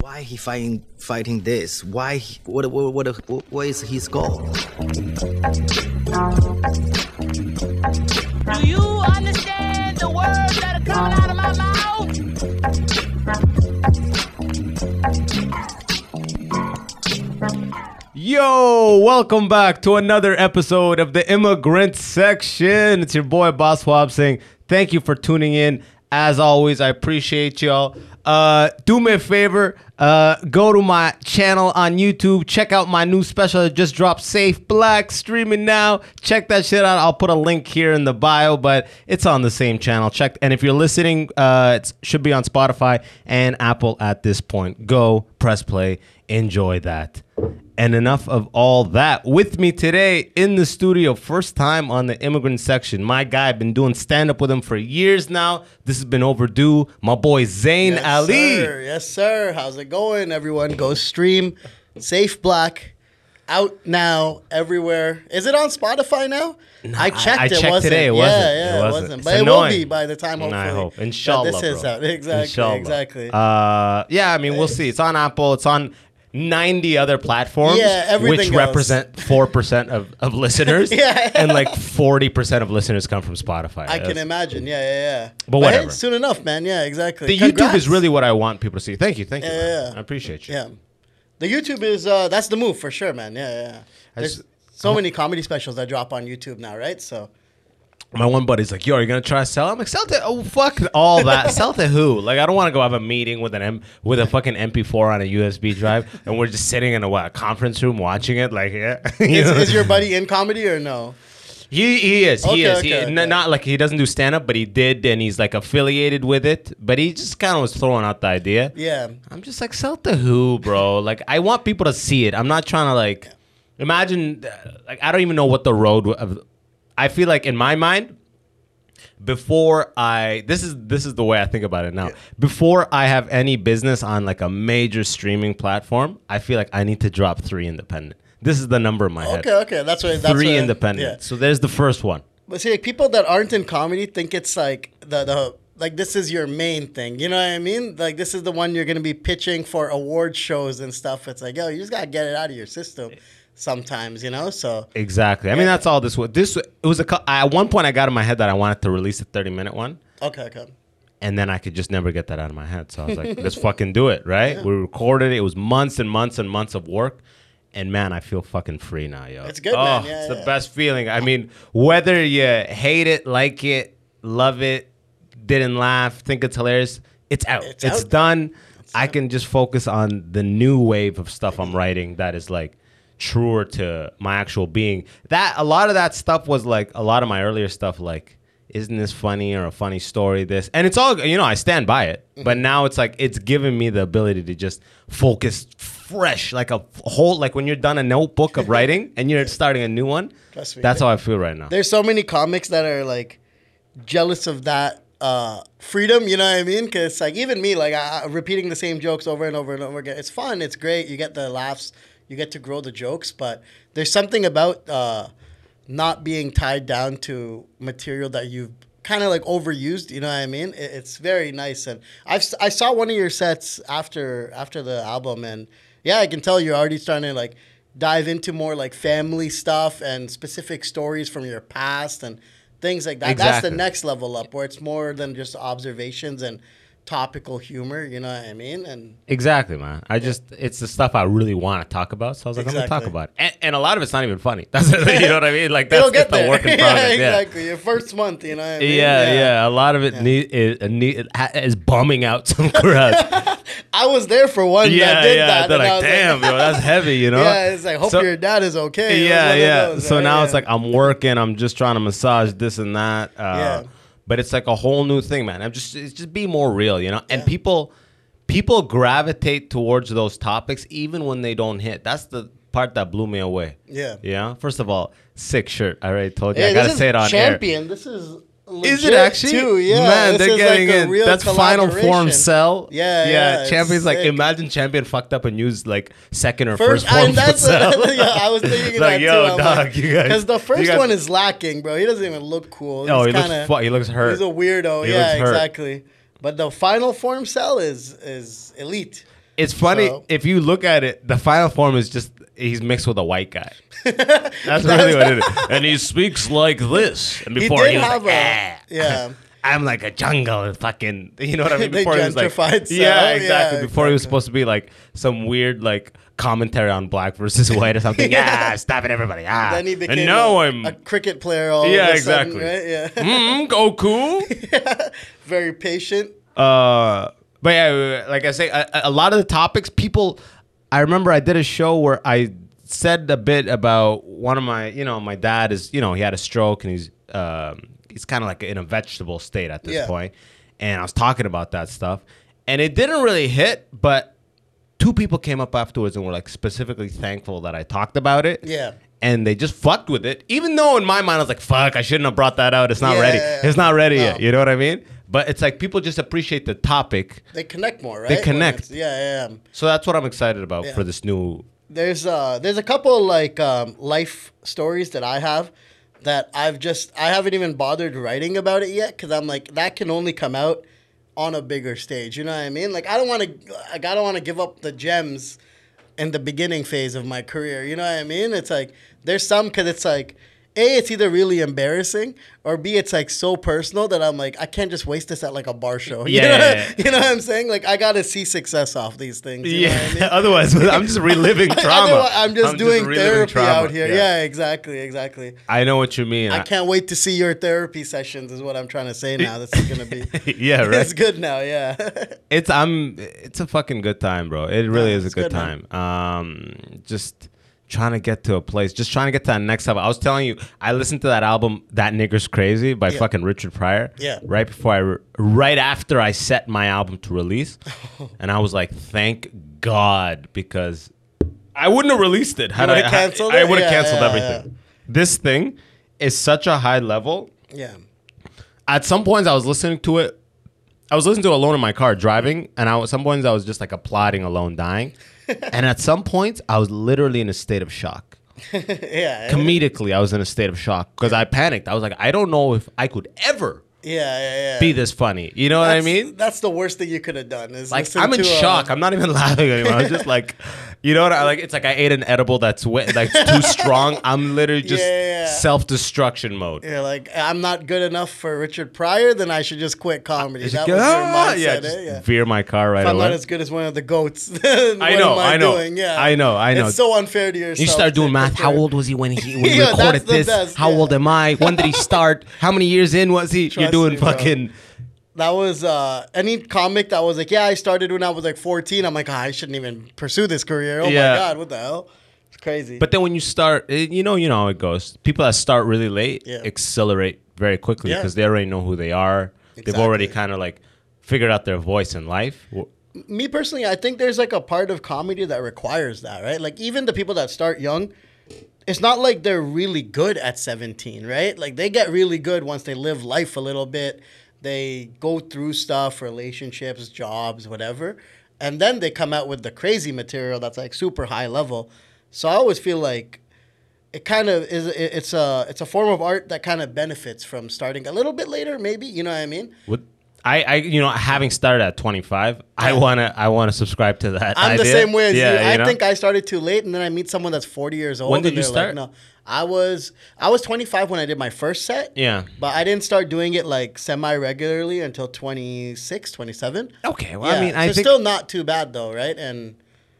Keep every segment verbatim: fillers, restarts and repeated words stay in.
Why he fighting fighting this? Why he, what what what what, what is his goal? Do you understand the words that are coming out of my mouth? Yo, welcome back to another episode of The Immigrant Section. It's your boy Baswab Singh. Thank you for tuning in. As always, I appreciate y'all. Uh, do me a favor, uh, go to my channel on YouTube, check out my new special that just dropped, Safe Black, streaming now. Check that shit out. I'll put a link here in the bio, but it's on the same channel. Check, and if you're listening, uh, it should be on Spotify and Apple at this point. Go, press play, enjoy that. And enough of all that. With me today in the studio, first time on The Immigrant Section, my guy, I've been doing stand-up with him for years now. This has been overdue. My boy, Zain yes, Ali. Sir. Yes, sir. How's it going, everyone? Go stream Safe Black. Out now, everywhere. Is it on Spotify now? No, I checked. I, I checked it wasn't. Today. It wasn't. Yeah, yeah, it wasn't. It wasn't. But it's it annoying. Will be by the time, hopefully. I hope. Inshallah, this is out. Exactly. Inshallah. Exactly. Uh, yeah, I mean, nice. We'll see. It's on Apple. It's on ninety other platforms, yeah, which goes. Represent four percent of, of listeners, yeah. And like forty percent of listeners come from Spotify. I That's, can imagine. Yeah, yeah, yeah. But, but whatever. Hey, soon enough, man. Yeah, exactly. The Congrats. YouTube is really what I want people to see. Thank you. Thank you. Yeah, yeah. I appreciate you. Yeah. The YouTube is, uh, that's the move for sure, man. Yeah, yeah. There's just, so I'm, many comedy specials that drop on YouTube now, right? So. My one buddy's like, yo, are you going to try to sell? I'm like, sell to, oh, fuck all that. Sell to who? Like, I don't want to go have a meeting with an M with a fucking M P four on a U S B drive, and we're just sitting in a, what, a conference room watching it. Like, yeah. is, is your buddy in comedy or no? He, he is. Okay, he is. Okay, he, okay. N not like he doesn't do stand-up, but he did, and he's like affiliated with it. But he just kind of was throwing out the idea. Yeah. I'm just like, sell to who, bro? Like, I want people to see it. I'm not trying to, like, imagine, like, I don't even know what the road of... I feel like in my mind, before I this is this is the way I think about it now. Yeah. Before I have any business on like a major streaming platform, I feel like I need to drop three independent. This is the number in my head. Okay, okay, that's right. That's three what, independent. Yeah. So there's the first one. But see, like, people that aren't in comedy think it's like the the like this is your main thing. You know what I mean? Like this is the one you're gonna be pitching for award shows and stuff. It's like, yo, you just gotta get it out of your system. Yeah. Sometimes, you know, so exactly. I mean, that's all this was. This it was a at one point I got in my head that I wanted to release a thirty minute one. Okay, okay. And then I could just never get that out of my head. So I was like, let's fucking do it, right? Yeah. We recorded it. It was months and months and months of work. And man, I feel fucking free now, yo. It's good, oh, man. Yeah, it's yeah, the yeah. best feeling. I mean, whether you hate it, like it, love it, didn't laugh, think it's hilarious, it's out. It's, it's out. Done. It's I out. Can just focus on the new wave of stuff I'm writing that is like truer to my actual being. That a lot of that stuff was like a lot of my earlier stuff, like isn't this funny or a funny story this, and it's all, you know, I stand by it. Mm-hmm. But now it's like it's given me the ability to just focus fresh, like a whole, like when you're done a notebook of writing and you're starting a new one. Trust me, that's man. How I feel right now. There's so many comics that are like jealous of that uh freedom, you know what I mean? Because like even me, like I, repeating the same jokes over and over and over again, it's fun, it's great, you get the laughs, you get to grow the jokes, but there's something about uh, not being tied down to material that you've kind of like overused. You know what I mean? It, it's very nice, and I've I saw one of your sets after after the album, and yeah, I can tell you're already starting to like dive into more like family stuff and specific stories from your past and things like that. Exactly. That's the next level up, where it's more than just observations and topical humor, you know what I mean? And exactly, man. I yeah. just, it's the stuff I really want to talk about. So I was like, exactly. I'm gonna talk about it. And, and a lot of it's not even funny. That's you know what I mean? Like that's get the work in progress. Yeah, exactly. Your first month, you know what I mean? Yeah, yeah. yeah. A lot of it yeah. need, is, need, is bombing out somewhere else. I was there for one yeah, that did yeah. that. They're like, damn, like, yo, that's heavy, you know? Yeah, it's like, hope so, your dad is okay. Yeah, yeah. Those, so right? now yeah. it's like, I'm working, I'm just trying to massage this and that. Uh, yeah. But it's like a whole new thing, man. I'm just, it's just be more real, you know? And yeah. people people gravitate towards those topics even when they don't hit. That's the part that blew me away. Yeah. Yeah. First of all, sick shirt. I already told you. Hey, I got to say it on champion. Air. This is legit. Is it actually? Too. Yeah. Man, they're getting like in. That's final form sell. Yeah. Yeah. yeah Champion's sick. Like, imagine Champion fucked up and used like second or first, first form. I, that's sell. Yeah, I was thinking like, that yo, too. Dog, like, you guys. Because the first guys, one is lacking, bro. He doesn't even look cool. No, he's he, kinda, looks, he looks hurt. He's a weirdo. He yeah, exactly. But the final form cell is is elite. It's funny, so if you look at it, the final form is just he's mixed with a white guy. That's really what it is. And he speaks like this. And before he, he was have like, a, ah. yeah. I'm like a jungle, fucking. You know what I mean? Before he was like, yeah, exactly. Yeah, exactly. Before he was supposed to be like some weird like commentary on black versus white or something. Yeah, ah, stop it, everybody. Ah, then he became and now a, I'm a cricket player. All yeah, of a exactly. Sudden, right? Yeah, mm, Goku. Yeah. Very patient. Uh, but yeah, like I say, a, a lot of the topics people. I remember I did a show where I said a bit about one of my, you know, my dad is, you know, he had a stroke and he's. Um, He's kind of like in a vegetable state at this yeah. point. And I was talking about that stuff. And it didn't really hit, but two people came up afterwards and were like specifically thankful that I talked about it. Yeah. And they just fucked with it. Even though in my mind I was like, fuck, I shouldn't have brought that out. It's not yeah, ready. Yeah, yeah. It's not ready no. yet. You know what I mean? But it's like people just appreciate the topic. They connect more, right? They connect. Yeah, yeah. So that's what I'm excited about yeah. for this new. There's uh, there's a couple like um, life stories that I have. That I've just, I haven't even bothered writing about it yet because I'm like, that can only come out on a bigger stage. You know what I mean? Like, I don't want to, like, I don't want to give up the gems in the beginning phase of my career. You know what I mean? It's like, there's some because it's like, A, it's either really embarrassing or B, it's like so personal that I'm like, I can't just waste this at like a bar show. You, yeah, know, yeah, yeah. you know what I'm saying? Like, I got to see success off these things. You yeah. know what I mean? Otherwise, I'm just reliving trauma. I'm just I'm doing just therapy trauma. Out here. Yeah. yeah, exactly, exactly. I know what you mean. I can't wait to see your therapy sessions is what I'm trying to say now. This is going to be. Yeah, right. It's good now, yeah. it's I'm. It's a fucking good time, bro. It really yeah, is a good, good time. Um, just... Trying to get to a place, just trying to get to that next level. I was telling you, I listened to that album, That Nigger's Crazy, by yeah. fucking Richard Pryor. Yeah. Right before I, re right after I set my album to release, and I was like, thank God, because I wouldn't have released it had I. Canceled I, I would have yeah, canceled yeah, everything. Yeah. This thing is such a high level. Yeah. At some points, I was listening to it. I was listening to it alone in my car driving, and I, at some points, I was just like applauding, alone, dying. And at some points, I was literally in a state of shock. yeah. Comedically, I was in a state of shock because I panicked. I was like, I don't know if I could ever yeah, yeah, yeah. be this funny. You know that's, what I mean? That's the worst thing you could have done. Is like, I'm in a... shock. I'm not even laughing anymore. I'm just like, you know what I like? It's like I ate an edible that's wet, like too strong. I'm literally just yeah, yeah. self-destruction mode. Yeah, like I'm not good enough for Richard Pryor, then I should just quit comedy. That was ah, your mindset, yeah, eh? yeah. veer my car right if I'm away. I'm not as good as one of the goats. I know, I, I know, yeah. I know, I know. It's so unfair to yourself. You start doing math. How old was he when he when yeah, recorded this? Best, How yeah. old am I? When did he start? How many years in was he? Trust Doing me, fucking bro. That was uh, any comic that was like, yeah, I started when I was like fourteen. I'm like, oh, I shouldn't even pursue this career. Oh yeah. my god, what the hell? It's crazy. But then when you start, you know, you know how it goes. People that start really late yeah. accelerate very quickly because yeah. they already know who they are. Exactly. They've already kind of like figured out their voice in life. Me personally, I think there's like a part of comedy that requires that, right? Like even the people that start young. It's not like they're really good at seventeen, right? Like, they get really good once they live life a little bit. They go through stuff, relationships, jobs, whatever. And then they come out with the crazy material that's, like, super high level. So I always feel like it kind of is – it's a it's a form of art that kind of benefits from starting a little bit later, maybe. You know what I mean? What? I, I, you know, having started at twenty-five, I wanna, I wanna subscribe to that. I'm idea. the same way as yeah, you. I you know? think I started too late, and then I meet someone that's forty years old. When did and you start? Like, no, I was, I was twenty-five when I did my first set. Yeah, but I didn't start doing it like semi-regularly until twenty-six, twenty-seven. Okay, well, yeah. I mean, I so think still not too bad though, right? And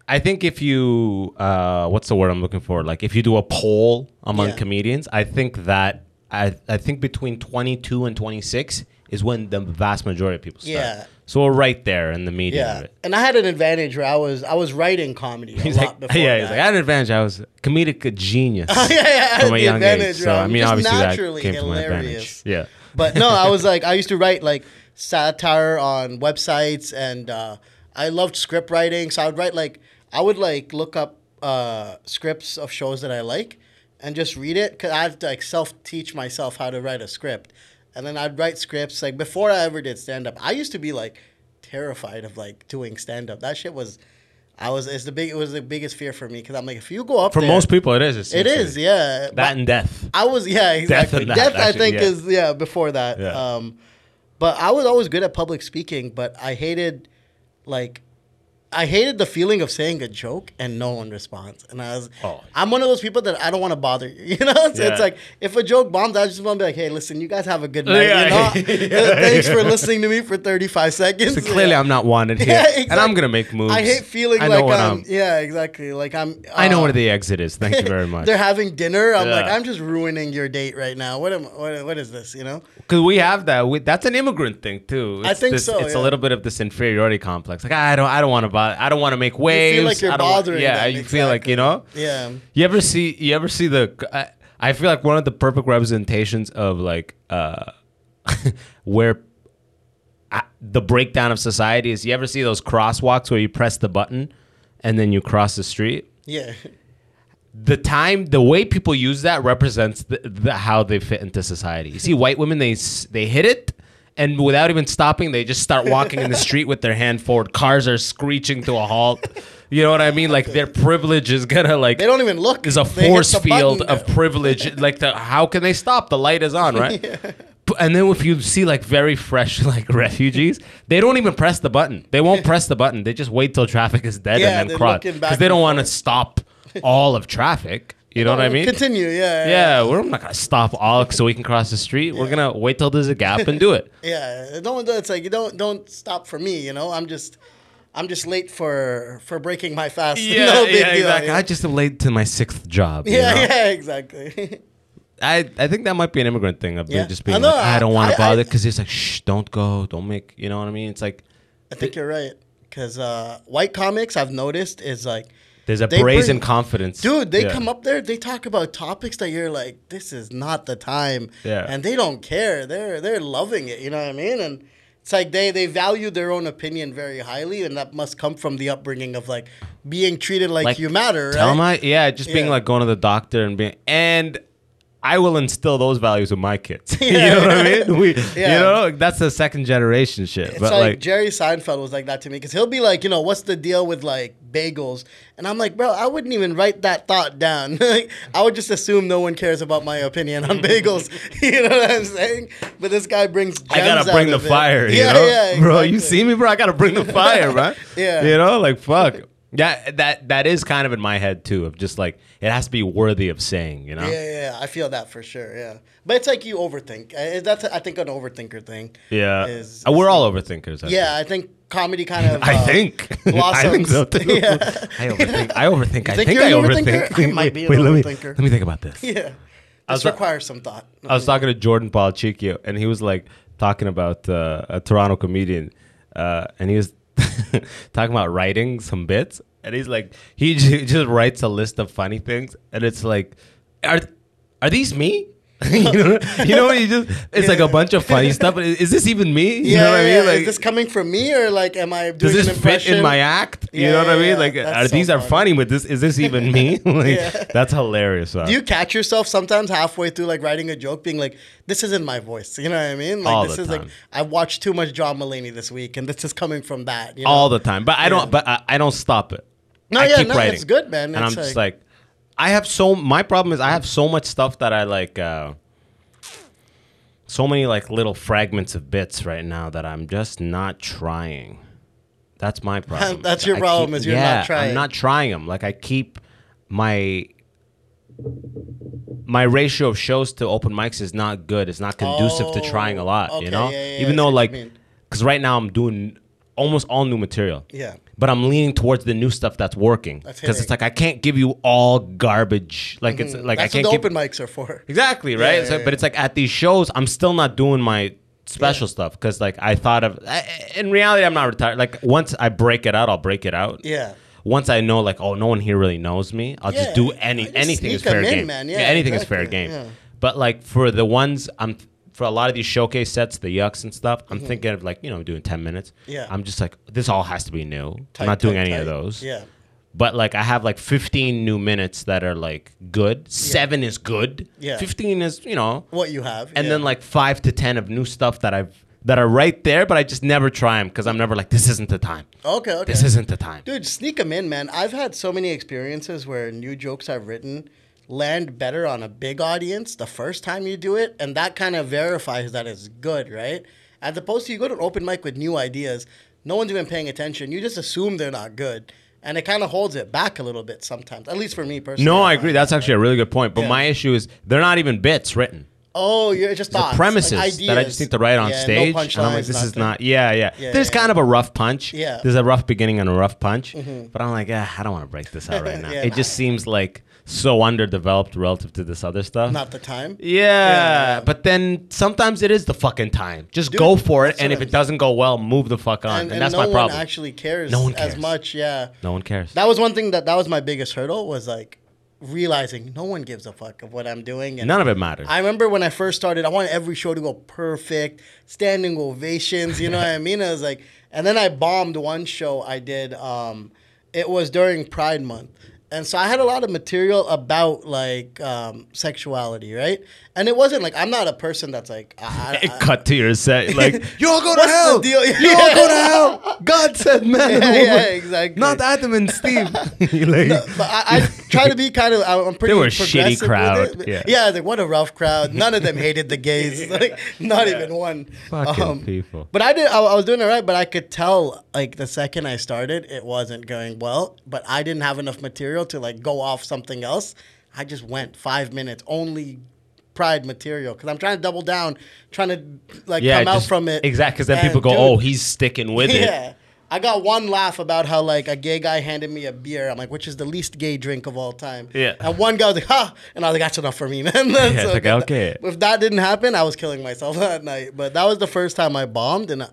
I think if you, uh, what's the word I'm looking for? Like, if you do a poll among yeah. comedians, I think that I, I think between twenty-two and twenty-six. Is when the vast majority of people start. Yeah. So we're right there in the medium yeah. of it. And I had an advantage where I was I was writing comedy a he's lot like, before Yeah, that. He's like, I had an advantage. I was a comedic genius yeah, yeah, I had from a young age. So, I mean, just obviously naturally that came hilarious. From an advantage. Yeah. But no, I was like, I used to write like satire on websites and uh, I loved script writing. So I would write like, I would like look up uh, scripts of shows that I like and just read it. Because I had to like self-teach myself how to write a script. And then I'd write scripts. Like, before I ever did stand-up, I used to be, like, terrified of, like, doing stand-up. That shit was, I was, it's the big, it was the biggest fear for me. Because I'm like, if you go up For there, most people, it is. It, it is, yeah. That but and death. I was, yeah, exactly. Death, and that, death actually, I think, yeah. is, yeah, before that. Yeah. Um, But I was always good at public speaking, but I hated, like, I hated the feeling of saying a joke and no one responds. And I was, oh. I'm one of those people that I don't want to bother you. You know, so yeah. It's like if a joke bombs, I just want to be like, hey, listen, you guys have a good night. Yeah. You know? Yeah. Thanks for listening to me for thirty-five seconds. So clearly, yeah. I'm not wanted here, yeah, exactly. And I'm gonna make moves. I hate feeling I like I'm, I'm. Yeah, exactly. Like I'm. Uh, I know where the exit is. Thank you very much. They're having dinner. I'm yeah. like, I'm just ruining your date right now. What am? What, what is this? You know? Because we have that. We, that's an immigrant thing too. It's I think this, so. It's yeah. a little bit of this inferiority complex. Like I don't. I don't want to bother. I don't want to make waves. You feel like you're bothering Yeah, them, you exactly. feel like, you know? Yeah. You ever see, you ever see the, I, I feel like one of the perfect representations of like, uh, where I, the breakdown of society is, you ever see those crosswalks where you press the button and then you cross the street? Yeah. The time, the way people use that represents the, the, how they fit into society. You see white women, they they hit it. And without even stopping, they just start walking in the street with their hand forward. Cars are screeching to a halt. You know what I mean? Like their privilege is gonna like they don't even look. Is a force field of privilege. Like the, how can they stop? The light is on, right? Yeah. And then if you see like very fresh like refugees, they don't even press the button. They won't press the button. They just wait till traffic is dead yeah, and then cross because they don't want to stop all of traffic. You know oh, what I mean? Continue, yeah. Yeah, yeah. We're not going to stop all so we can cross the street. Yeah. We're going to wait till there's a gap and do it. Yeah, don't, it's like, don't don't stop for me, you know? I'm just I'm just late for for breaking my fast. Yeah, no big yeah deal, exactly. Yeah. I just am late to my sixth job. Yeah, you know? Yeah, exactly. I, I think that might be an immigrant thing of yeah. just being I know, like, I don't want to bother because it's like, shh, don't go, don't make, you know what I mean? It's like. I think it, you're right because uh, white comics, I've noticed, is like. There's a they brazen bring, confidence. Dude, they yeah. come up there, they talk about topics that you're like, this is not the time. Yeah. And they don't care. They're they're loving it, you know what I mean? And it's like they, they value their own opinion very highly, and that must come from the upbringing of like being treated like, like you matter, right? Tell them I, yeah, just yeah. being like going to the doctor and being and I will instill those values with my kids. Yeah. You know what I mean? We, yeah. You know, that's the second generation shit. It's but like, like Jerry Seinfeld was like that to me because he'll be like, you know, what's the deal with like bagels? And I'm like, bro, I wouldn't even write that thought down. I would just assume no one cares about my opinion on bagels. You know what I'm saying? But this guy brings gems I gotta bring the fire, it. You yeah, know? Yeah, exactly. Bro, you see me, bro? I gotta bring the fire, bro. Yeah. You know, like fuck. Yeah, that that is kind of in my head too. Of just like it has to be worthy of saying, you know. Yeah, yeah, I feel that for sure. Yeah, but it's like you overthink. That's I think an overthinker thing. Yeah, is, we're all overthinkers. I yeah, think. I think comedy kind of. Uh, I think. I think so too. Yeah. I overthink. I overthink. I think, think I overthink. I might be an Wait, overthinker. Let me, let me think about this. Yeah, this requires some thought. Let I was talking know. to Jordan Paul Cicchio, and he was like talking about uh, a Toronto comedian, uh, and he was. talking about writing some bits, and he's like, he just writes a list of funny things, and it's like, are are these me? you know, you know, you just it's yeah. like a bunch of funny stuff. But is, is this even me? You yeah, know what yeah, I mean? Like, is this coming from me, or like, am I doing does this an impression? Fit in my act? You yeah, know what yeah, I mean? Yeah. Like, are, so these funny. are funny, but this is this even me? Like, yeah. that's hilarious. Wow. Do you catch yourself sometimes halfway through like writing a joke, being like, "This isn't my voice." You know what I mean? Like, All this the is time. Like I watched too much John Mulaney this week, and this is coming from that. You know? All the time, but I don't. Yeah. But I, I don't stop it. No, I yeah, keep no, writing. It's good, man. And it's I'm like, just like. I have so my problem is I have so much stuff that I like uh, so many like little fragments of bits right now that I'm just not trying. That's my problem. That's your I problem keep, is you're yeah, not trying. I'm not trying them. Like I keep my my ratio of shows to open mics is not good. It's not conducive oh, to trying a lot, okay, you know? Yeah, yeah, Even though like cuz right now I'm doing almost all new material. Yeah. But I'm leaning towards the new stuff that's working because it's like I can't give you all garbage. Like mm-hmm. it's like that's I can't. That's what the open give... mics are for. Exactly right. Yeah, yeah, so, yeah. But it's like at these shows, I'm still not doing my special yeah. stuff because like I thought of. I, in reality, I'm not retired. Like once I break it out, I'll break it out. Yeah. Once I know, like, oh, no one here really knows me. I'll yeah. just do any just anything is fair in, game. Man. Yeah, yeah, anything exactly. is fair game. Yeah. But like for the ones I'm. For a lot of these showcase sets, the yucks and stuff, I'm mm-hmm. thinking of like, you know, doing ten minutes. Yeah. I'm just like, this all has to be new. Tight, I'm not doing tight, any tight. of those. Yeah. But like, I have like fifteen new minutes that are like good. Yeah. Seven is good. Yeah. fifteen is, you know. What you have. And yeah. then like five to ten of new stuff that I've. That are right there, but I just never try them because I'm never like, this isn't the time. Okay, okay. This isn't the time. Dude, sneak them in, man. I've had so many experiences where new jokes I've written land better on a big audience the first time you do it, and that kind of verifies that it's good, right? As opposed to you go to an open mic with new ideas, no one's even paying attention. You just assume they're not good. And it kind of holds it back a little bit sometimes, at least for me personally. No, I agree. That's actually a really good point. But yeah. my issue is they're not even bits written. Oh, you're just thoughts. The premises like that I just need to write on yeah, stage. No and I'm like, this nothing. is not, yeah, yeah. yeah There's yeah, kind yeah. of a rough punch. Yeah. There's a rough beginning and a rough punch. Mm-hmm. But I'm like, ah, I don't want to break this out right now. yeah. It just seems like so underdeveloped relative to this other stuff. Not the time. Yeah. yeah. But then sometimes it is the fucking time. Just Dude, go for it. And if it doesn't go well, move the fuck on. And, and, and that's no my problem. No one actually cares, no one cares as much. Yeah. No one cares. That was one thing that, that was my biggest hurdle was like, realizing no one gives a fuck of what I'm doing. And none of it matters. I remember when I first started, I wanted every show to go perfect, standing ovations, you know what I mean? I was like, and then I bombed one show I did. Um, it was during Pride Month. And so I had a lot of material about like um, sexuality, right? And it wasn't like, I'm not a person that's like... I, I, I, cut to your set. Like, you all go to hell. You yeah. all go to hell. God said man yeah, and woman. Yeah, exactly. Not Adam and Steve. like, no, but I, I try to be kind of... I'm pretty They were a shitty crowd. With it. Yeah. yeah, like what a rough crowd. None of them hated the gays. yeah. Like, not yeah. even one. Fucking um, people. But I, did, I, I was doing it right, but I could tell like the second I started, it wasn't going well. But I didn't have enough material to like go off something else. I just went five minutes, only... Pride material because I'm trying to double down, trying to like yeah, come just, out from it. Exactly, because then and, people go, dude, oh, he's sticking with yeah. it. Yeah, I got one laugh about how like a gay guy handed me a beer. I'm like, which is the least gay drink of all time. Yeah. And one guy was like, ha, and I was like, that's enough for me, man. yeah, so, like, okay. If that didn't happen, I was killing myself that night. But that was the first time I bombed, and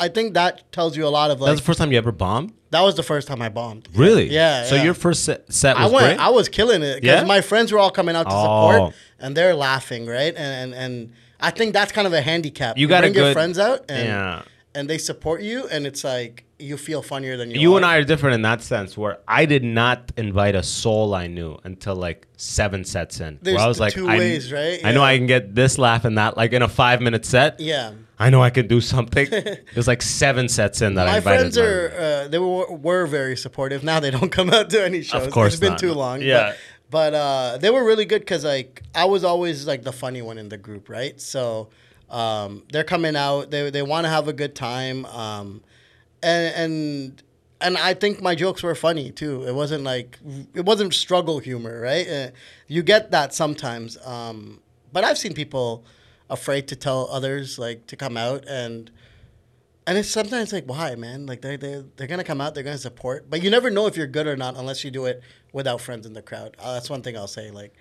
I think that tells you a lot of like. That was the first time you ever bombed? That was the first time I bombed. Really? Yeah. So yeah. your first set, set was I went, great? I was killing it because yeah? my friends were all coming out to oh. support and they're laughing, right? And, and and I think that's kind of a handicap. You, you got bring a good, your friends out and, yeah. and they support you and it's like you feel funnier than you You are. And I are different in that sense where I did not invite a soul I knew until like seven sets in. There's where I was like, two I, ways, right? Yeah. I know I can get this laugh and that like in a five minute set. Yeah. I know I could do something. There's like seven sets in that my I invited. My friends are, uh, they were, were very supportive. Now they don't come out to any shows. Of course It's been not. too long. Yeah. But, but uh, they were really good because like I was always like the funny one in the group, right? So um, they're coming out. They they want to have a good time. Um, and, and and I think my jokes were funny too. It wasn't like, it wasn't struggle humor, right? Uh, you get that sometimes. Um, but I've seen people... afraid to tell others like to come out and and it's sometimes like why man like they they they're gonna come out, they're gonna support, but you never know if you're good or not unless you do it without friends in the crowd. Uh, that's one thing I'll say. Like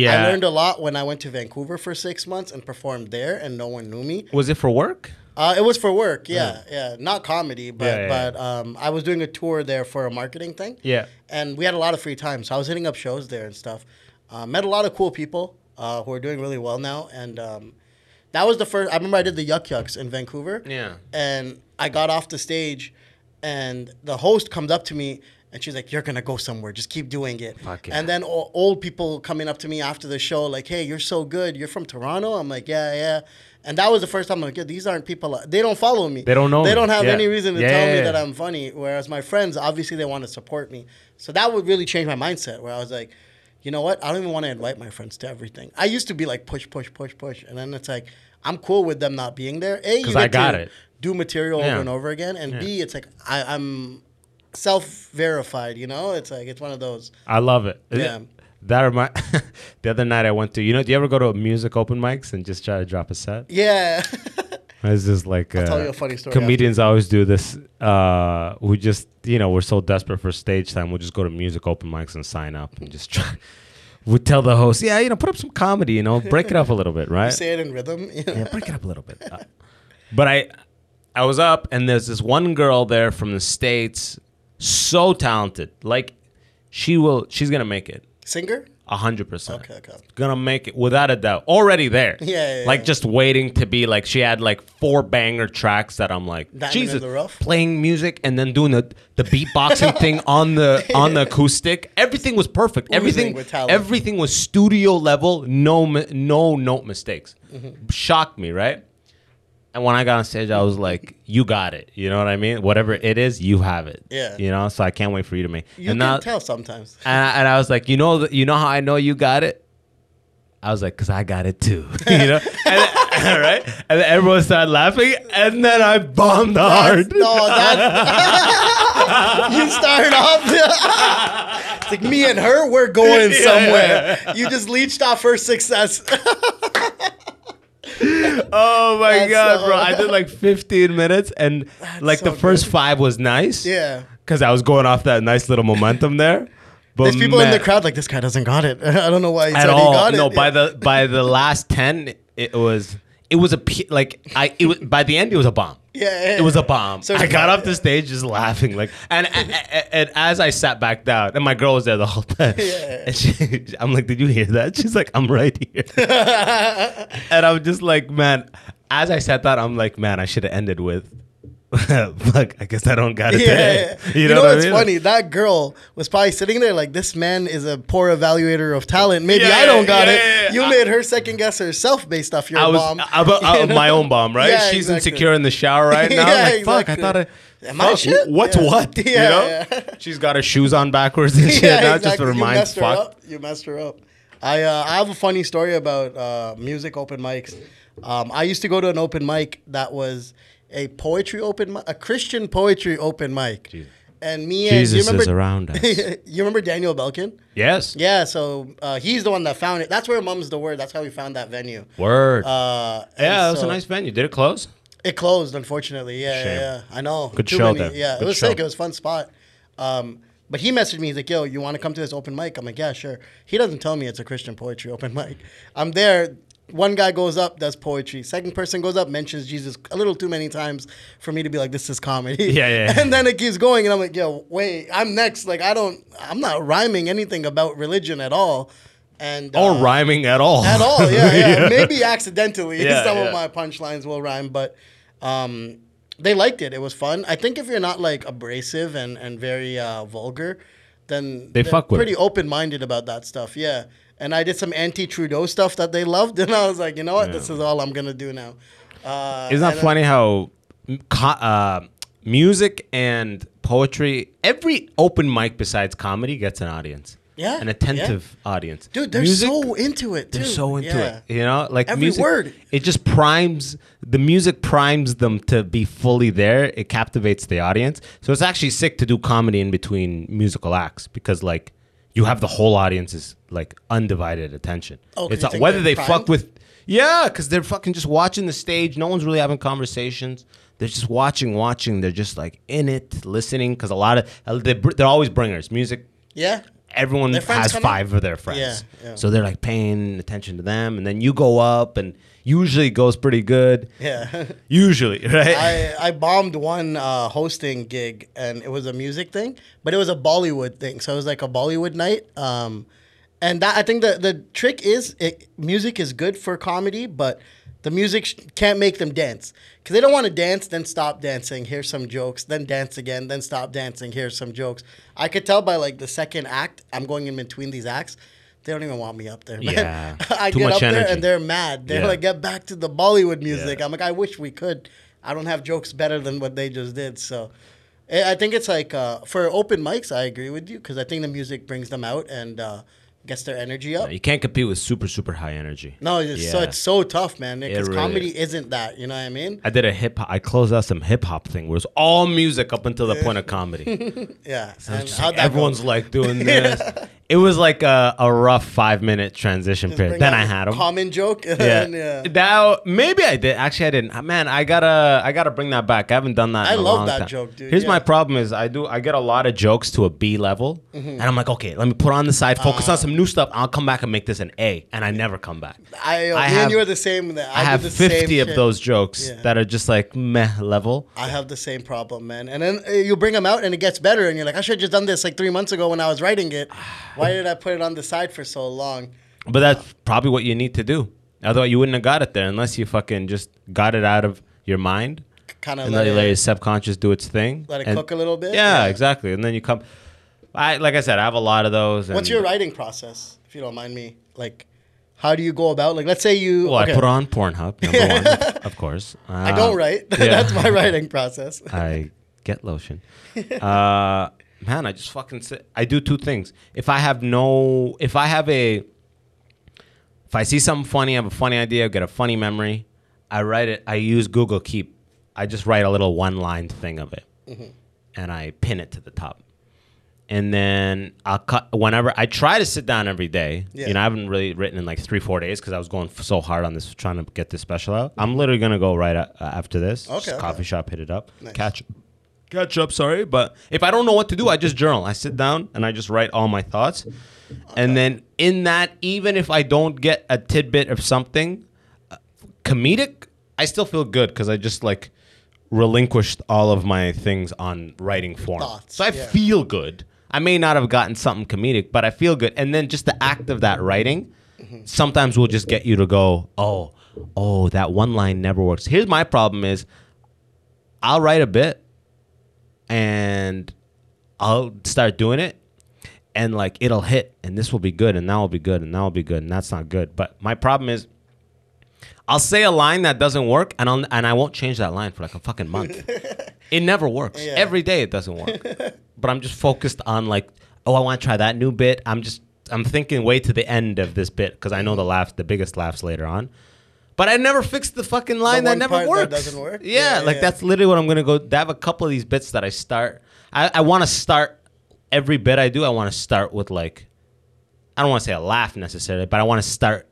yeah I learned a lot when I went to Vancouver for six months and performed there and no one knew me. Was it for work? Uh it was for work. yeah yeah, yeah. Not comedy, but yeah, yeah, but um I was doing a tour there for a marketing thing, yeah and we had a lot of free time, so I was hitting up shows there and stuff. Uh, met a lot of cool people uh who are doing really well now. And um that was the first, I remember I did the Yuck Yucks in Vancouver. Yeah. And I got off the stage and the host comes up to me and she's like, you're going to go somewhere. Just keep doing it. Fuck yeah. And then o- old people coming up to me after the show like, hey, you're so good. You're from Toronto? I'm like, yeah, yeah. And that was the first time I'm like, yeah, these aren't people. They don't follow me. They don't know. They don't have yeah. any reason to yeah, tell yeah, me yeah. that I'm funny. Whereas my friends, obviously they want to support me. So that would really change my mindset where I was like, you know what? I don't even want to invite my friends to everything. I used to be like, push, push, push, push. And then it's like, I'm cool with them not being there. A, you get to do material yeah. over and over again. And yeah. B, it's like, I, I'm self-verified, you know? It's like, it's one of those. I love it. Yeah. That remind The other night I went to, you know, do you ever go to music open mics and just try to drop a set? Yeah. It's just like I'll uh, tell you a funny story comedians after. Always do this. Uh, we just, you know, we're so desperate for stage time. We'll just go to music open mics and sign up and just try. We tell the host, yeah, you know, put up some comedy, you know, break it up a little bit, right? You say it in rhythm. Yeah, yeah break it up a little bit. Uh, but I, I was up and there's this one girl there from the States, so talented. Like, she will, she's gonna make it. Singer? A hundred percent. Okay, okay. Gonna make it without a doubt. Already there. Yeah, yeah. Like yeah. just waiting to be like she had like four banger tracks that I'm like Diamond Jesus in the rough. Playing music and then doing the, the beatboxing thing on the on the acoustic. Everything was perfect. Oozing everything with talent. Everything was studio level. No no note mistakes. Mm-hmm. Shocked me, right? And when I got on stage, I was like, you got it. You know what I mean? Whatever it is, you have it. Yeah. You know, so I can't wait for you to make. You and can now, tell sometimes. And I, and I was like, you know, you know how I know you got it? I was like, because I got it too, you know? And, right? And then everyone started laughing, and then I bombed that's, hard. No, that's... you started off... The, it's like, me and her, we're going somewhere. Yeah. You just leached off her success. Oh, my that's God, so... bro. I did, like, fifteen minutes, and, that's like, so the first good. five was nice. Yeah. Because I was going off that nice little momentum there. But there's people man, in the crowd like, this guy doesn't got it. I don't know why he said all. he got no, it. No, by the by the last ten, it was it was a like I it was, by the end it was a bomb. Yeah, yeah, it was a bomb. So I got off the stage just laughing like, and, and, and, and as I sat back down, and my girl was there the whole time. Yeah. And she, I'm like, did you hear that? She's like, I'm right here. And I'm just like, man. As I sat down, I'm like, man, I should have ended with. Fuck, I guess I don't got it yeah, today. Yeah. You know, you know what's I mean? funny? That girl was probably sitting there like, this man is a poor evaluator of talent. Maybe yeah, I don't got yeah, it. Yeah, yeah. You I, made her second guess herself based off your I was, bomb. I, I, I, my own bomb, right? Yeah, She's exactly. insecure in the shower right now. yeah, like, fuck, exactly. I thought I... Am I shit? What's yeah. what? Yeah, you know? Yeah. She's got her shoes on backwards and shit. Yeah, now exactly. just to remind you messed fuck. Her up. You messed her up. I, uh, I have a funny story about uh, music open mics. Um, I used to go to an open mic that was... A poetry open mic, a Christian poetry open mic. Jesus. And me and Jesus you remember, is around us. You remember Daniel Belkin? Yes. Yeah, so uh, he's the one that found it. That's where Mum's the Word. That's how we found that venue. Word. Uh, yeah, it was so, a nice venue. Did it close? It closed, unfortunately. Yeah, Shame. yeah, yeah. I know. Good Too show, though. Yeah, Good it was show. sick. It was a fun spot. Um, but he messaged me. He's like, yo, you want to come to this open mic? I'm like, yeah, sure. He doesn't tell me it's a Christian poetry open mic. I'm there. One guy goes up, does poetry. Second person goes up, mentions Jesus a little too many times for me to be like, this is comedy. Yeah, yeah. And then it keeps going, and I'm like, yo, wait, I'm next. Like, I don't, I'm not rhyming anything about religion at all. And Or uh, rhyming at all. At all, yeah, yeah. yeah. Maybe accidentally. Yeah, Some yeah. of my punchlines will rhyme, but um, they liked it. It was fun. I think if you're not, like, abrasive and, and very uh, vulgar, then they they're fuck with pretty open-minded about that stuff, yeah. And I did some anti-Trudeau stuff that they loved. And I was like, you know what? Yeah. This is all I'm going to do now. Uh, Isn't that funny how uh, music and poetry, every open mic besides comedy gets an audience. Yeah. An attentive yeah. audience. Dude, they're music, so into it, too. They're so into yeah. it. You know, like every music, word. It just primes, the music primes them to be fully there. It captivates the audience. So it's actually sick to do comedy in between musical acts because, like, you have the whole audience's like undivided attention. Oh, it's a, whether they primed? fuck with, yeah, because they're fucking just watching the stage. No one's really having conversations. They're just watching, watching. They're just like in it, listening. Because a lot of they, they're always bringers. Music, yeah. Everyone has five of their friends, yeah, yeah. so they're like paying attention to them. And then you go up, and usually it goes pretty good. Yeah, usually, right? I, I bombed one uh, hosting gig, and it was a music thing, but it was a Bollywood thing. So it was like a Bollywood night. Um, And that, I think the, the trick is it, music is good for comedy, but the music sh can't make them dance. Because they don't want to dance, then stop dancing, hear some jokes, then dance again, then stop dancing, hear some jokes. I could tell by like the second act, I'm going in between these acts, they don't even want me up there, man. Yeah. I Too get much up energy. there and they're mad. They're yeah. like, get back to the Bollywood music. Yeah. I'm like, I wish we could. I don't have jokes better than what they just did, so... I think it's like, uh, for open mics, I agree with you, because I think the music brings them out and... Uh, gets their energy up. No, you can't compete with super, super high energy. No, it's, yeah. so, it's so tough, man. Because really comedy is. isn't that. You know what I mean? I did a hip hop. I closed out some hip hop thing where it's all music up until the point of comedy. yeah. So it's just like everyone's go? like doing this. yeah. It was like a, a rough five minute transition just period. Then I had a common joke. And yeah. Then, yeah. Now maybe I did. Actually, I didn't. Man, I gotta, I gotta bring that back. I haven't done that. I in a love long that time. joke, dude. Here's yeah. my problem: is I do, I get a lot of jokes to a B level, mm-hmm. and I'm like, okay, let me put on the side, focus uh, on some. new stuff. I'll come back and make this an A, and I never come back. I, I have, you are the same. I, I have the fifty same of shit. those jokes yeah. that are just like meh level. I have the same problem, man. And then you bring them out, and it gets better, and you're like, I should have just done this like three months ago when I was writing it. Why did I put it on the side for so long? But that's uh, probably what you need to do. Otherwise, you wouldn't have got it there unless you fucking just got it out of your mind, kind of let, let your subconscious do its thing, let it and, cook a little bit. Yeah, yeah, exactly. And then you come. I, like I said, I have a lot of those. And what's your writing process, if you don't mind me? Like, how do you go about? Like, let's say you... Well, okay. I put on Pornhub, number one, of course. Uh, I don't write. Yeah. That's my writing process. I get lotion. Uh, man, I just fucking sit. I do two things. If I have no... If I have a If I see something funny, I have a funny idea, I get a funny memory, I write it, I use Google Keep. I just write a little one-line thing of it, mm-hmm. and I pin it to the top. And then I'll cut whenever I try to sit down every day. Yeah. You know, I haven't really written in like three, four days because I was going so hard on this, trying to get this special out. I'm literally gonna go right a, uh, after this. Okay, okay. Coffee shop, hit it up. Nice. Catch, catch up. Sorry, but if I don't know what to do, I just journal. I sit down and I just write all my thoughts. Okay. And then in that, even if I don't get a tidbit of something uh, comedic, I still feel good because I just like relinquished all of my things on writing form. Thoughts, so I yeah. feel good. I may not have gotten something comedic, but I feel good. And then just the act of that writing, mm-hmm. sometimes will just get you to go, oh, oh, that one line never works. Here's my problem is I'll write a bit and I'll start doing it and like it'll hit and this will be good and that will be good and that will be good and that's not good. But my problem is I'll say a line that doesn't work and, I'll, and I won't change that line for like a fucking month. It never works. Yeah. Every day it doesn't work. But I'm just focused on like, oh, I want to try that new bit. I'm just, I'm thinking way to the end of this bit because I know the laughs, the biggest laughs later on. But I never fixed the fucking line the that never works. That doesn't work. Yeah, yeah like yeah. that's literally what I'm gonna go. I have a couple of these bits that I start. I, I want to start every bit I do. I want to start with like, I don't want to say a laugh necessarily, but I want to start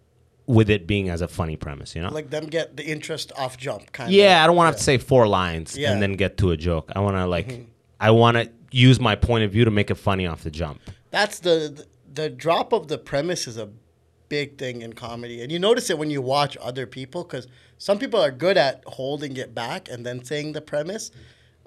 with it being as a funny premise, you know? Like them get the interest off jump kind yeah, of. Yeah, I don't want to yeah. have to say four lines yeah. and then get to a joke. I want to like, mm-hmm. I want to. Use my point of view to make it funny off the jump. That's the, the the drop of the premise is a big thing in comedy. And you notice it when you watch other people because some people are good at holding it back and then saying the premise.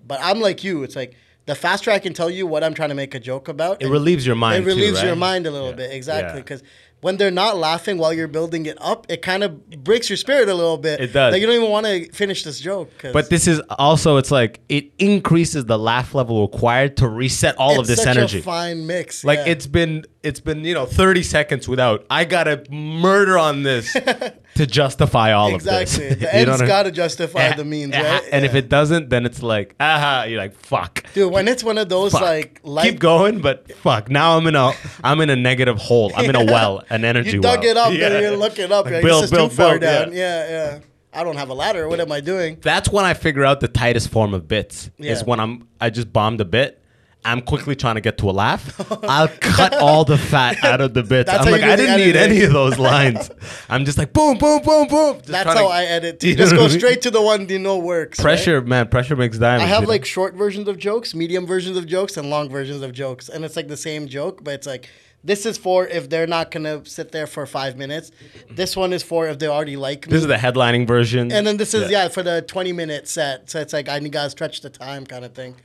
But I'm like you. It's like the faster I can tell you what I'm trying to make a joke about. It relieves your mind. It relieves too, right? your mind a little yeah. bit. Exactly. Because yeah. when they're not laughing while you're building it up, it kind of breaks your spirit a little bit. It does. Like you don't even want to finish this joke. But this is also, it's like, it increases the laugh level required to reset all of this energy. It's such a fine mix. Like yeah. it's been, it's been, you know, thirty seconds without, I got to murder on this to justify all exactly. of this. Exactly. The end's got to justify yeah, the means, yeah, right? And yeah. if it doesn't, then it's like, aha, you're like, fuck. Dude, when it's one of those fuck. like, light keep going, but fuck, now I'm in a, I'm in a negative hole. I'm yeah. in a well. An energy you dug well. it up yeah. and you look it up. Like, like, build, this is build, too far build, down. Yeah. yeah, yeah. I don't have a ladder. What am I doing? That's when I figure out the tightest form of bits yeah. is when I'm I just bombed a bit. I'm quickly trying to get to a laugh. I'll cut all the fat out of the bits. That's I'm like, I didn't need any of those lines. I'm just like, boom, boom, boom, boom. Just That's how to, I edit. Just you know go straight to the one you know works. Pressure, right? man. Pressure makes diamonds. I have like know? short versions of jokes, medium versions of jokes, and long versions of jokes. And it's like the same joke, but it's like, this is for if they're not going to sit there for five minutes. This one is for if they already like me. This is the headlining version. And then this is, yeah, yeah for the twenty-minute set. So it's like, I got to stretch the time kind of thing.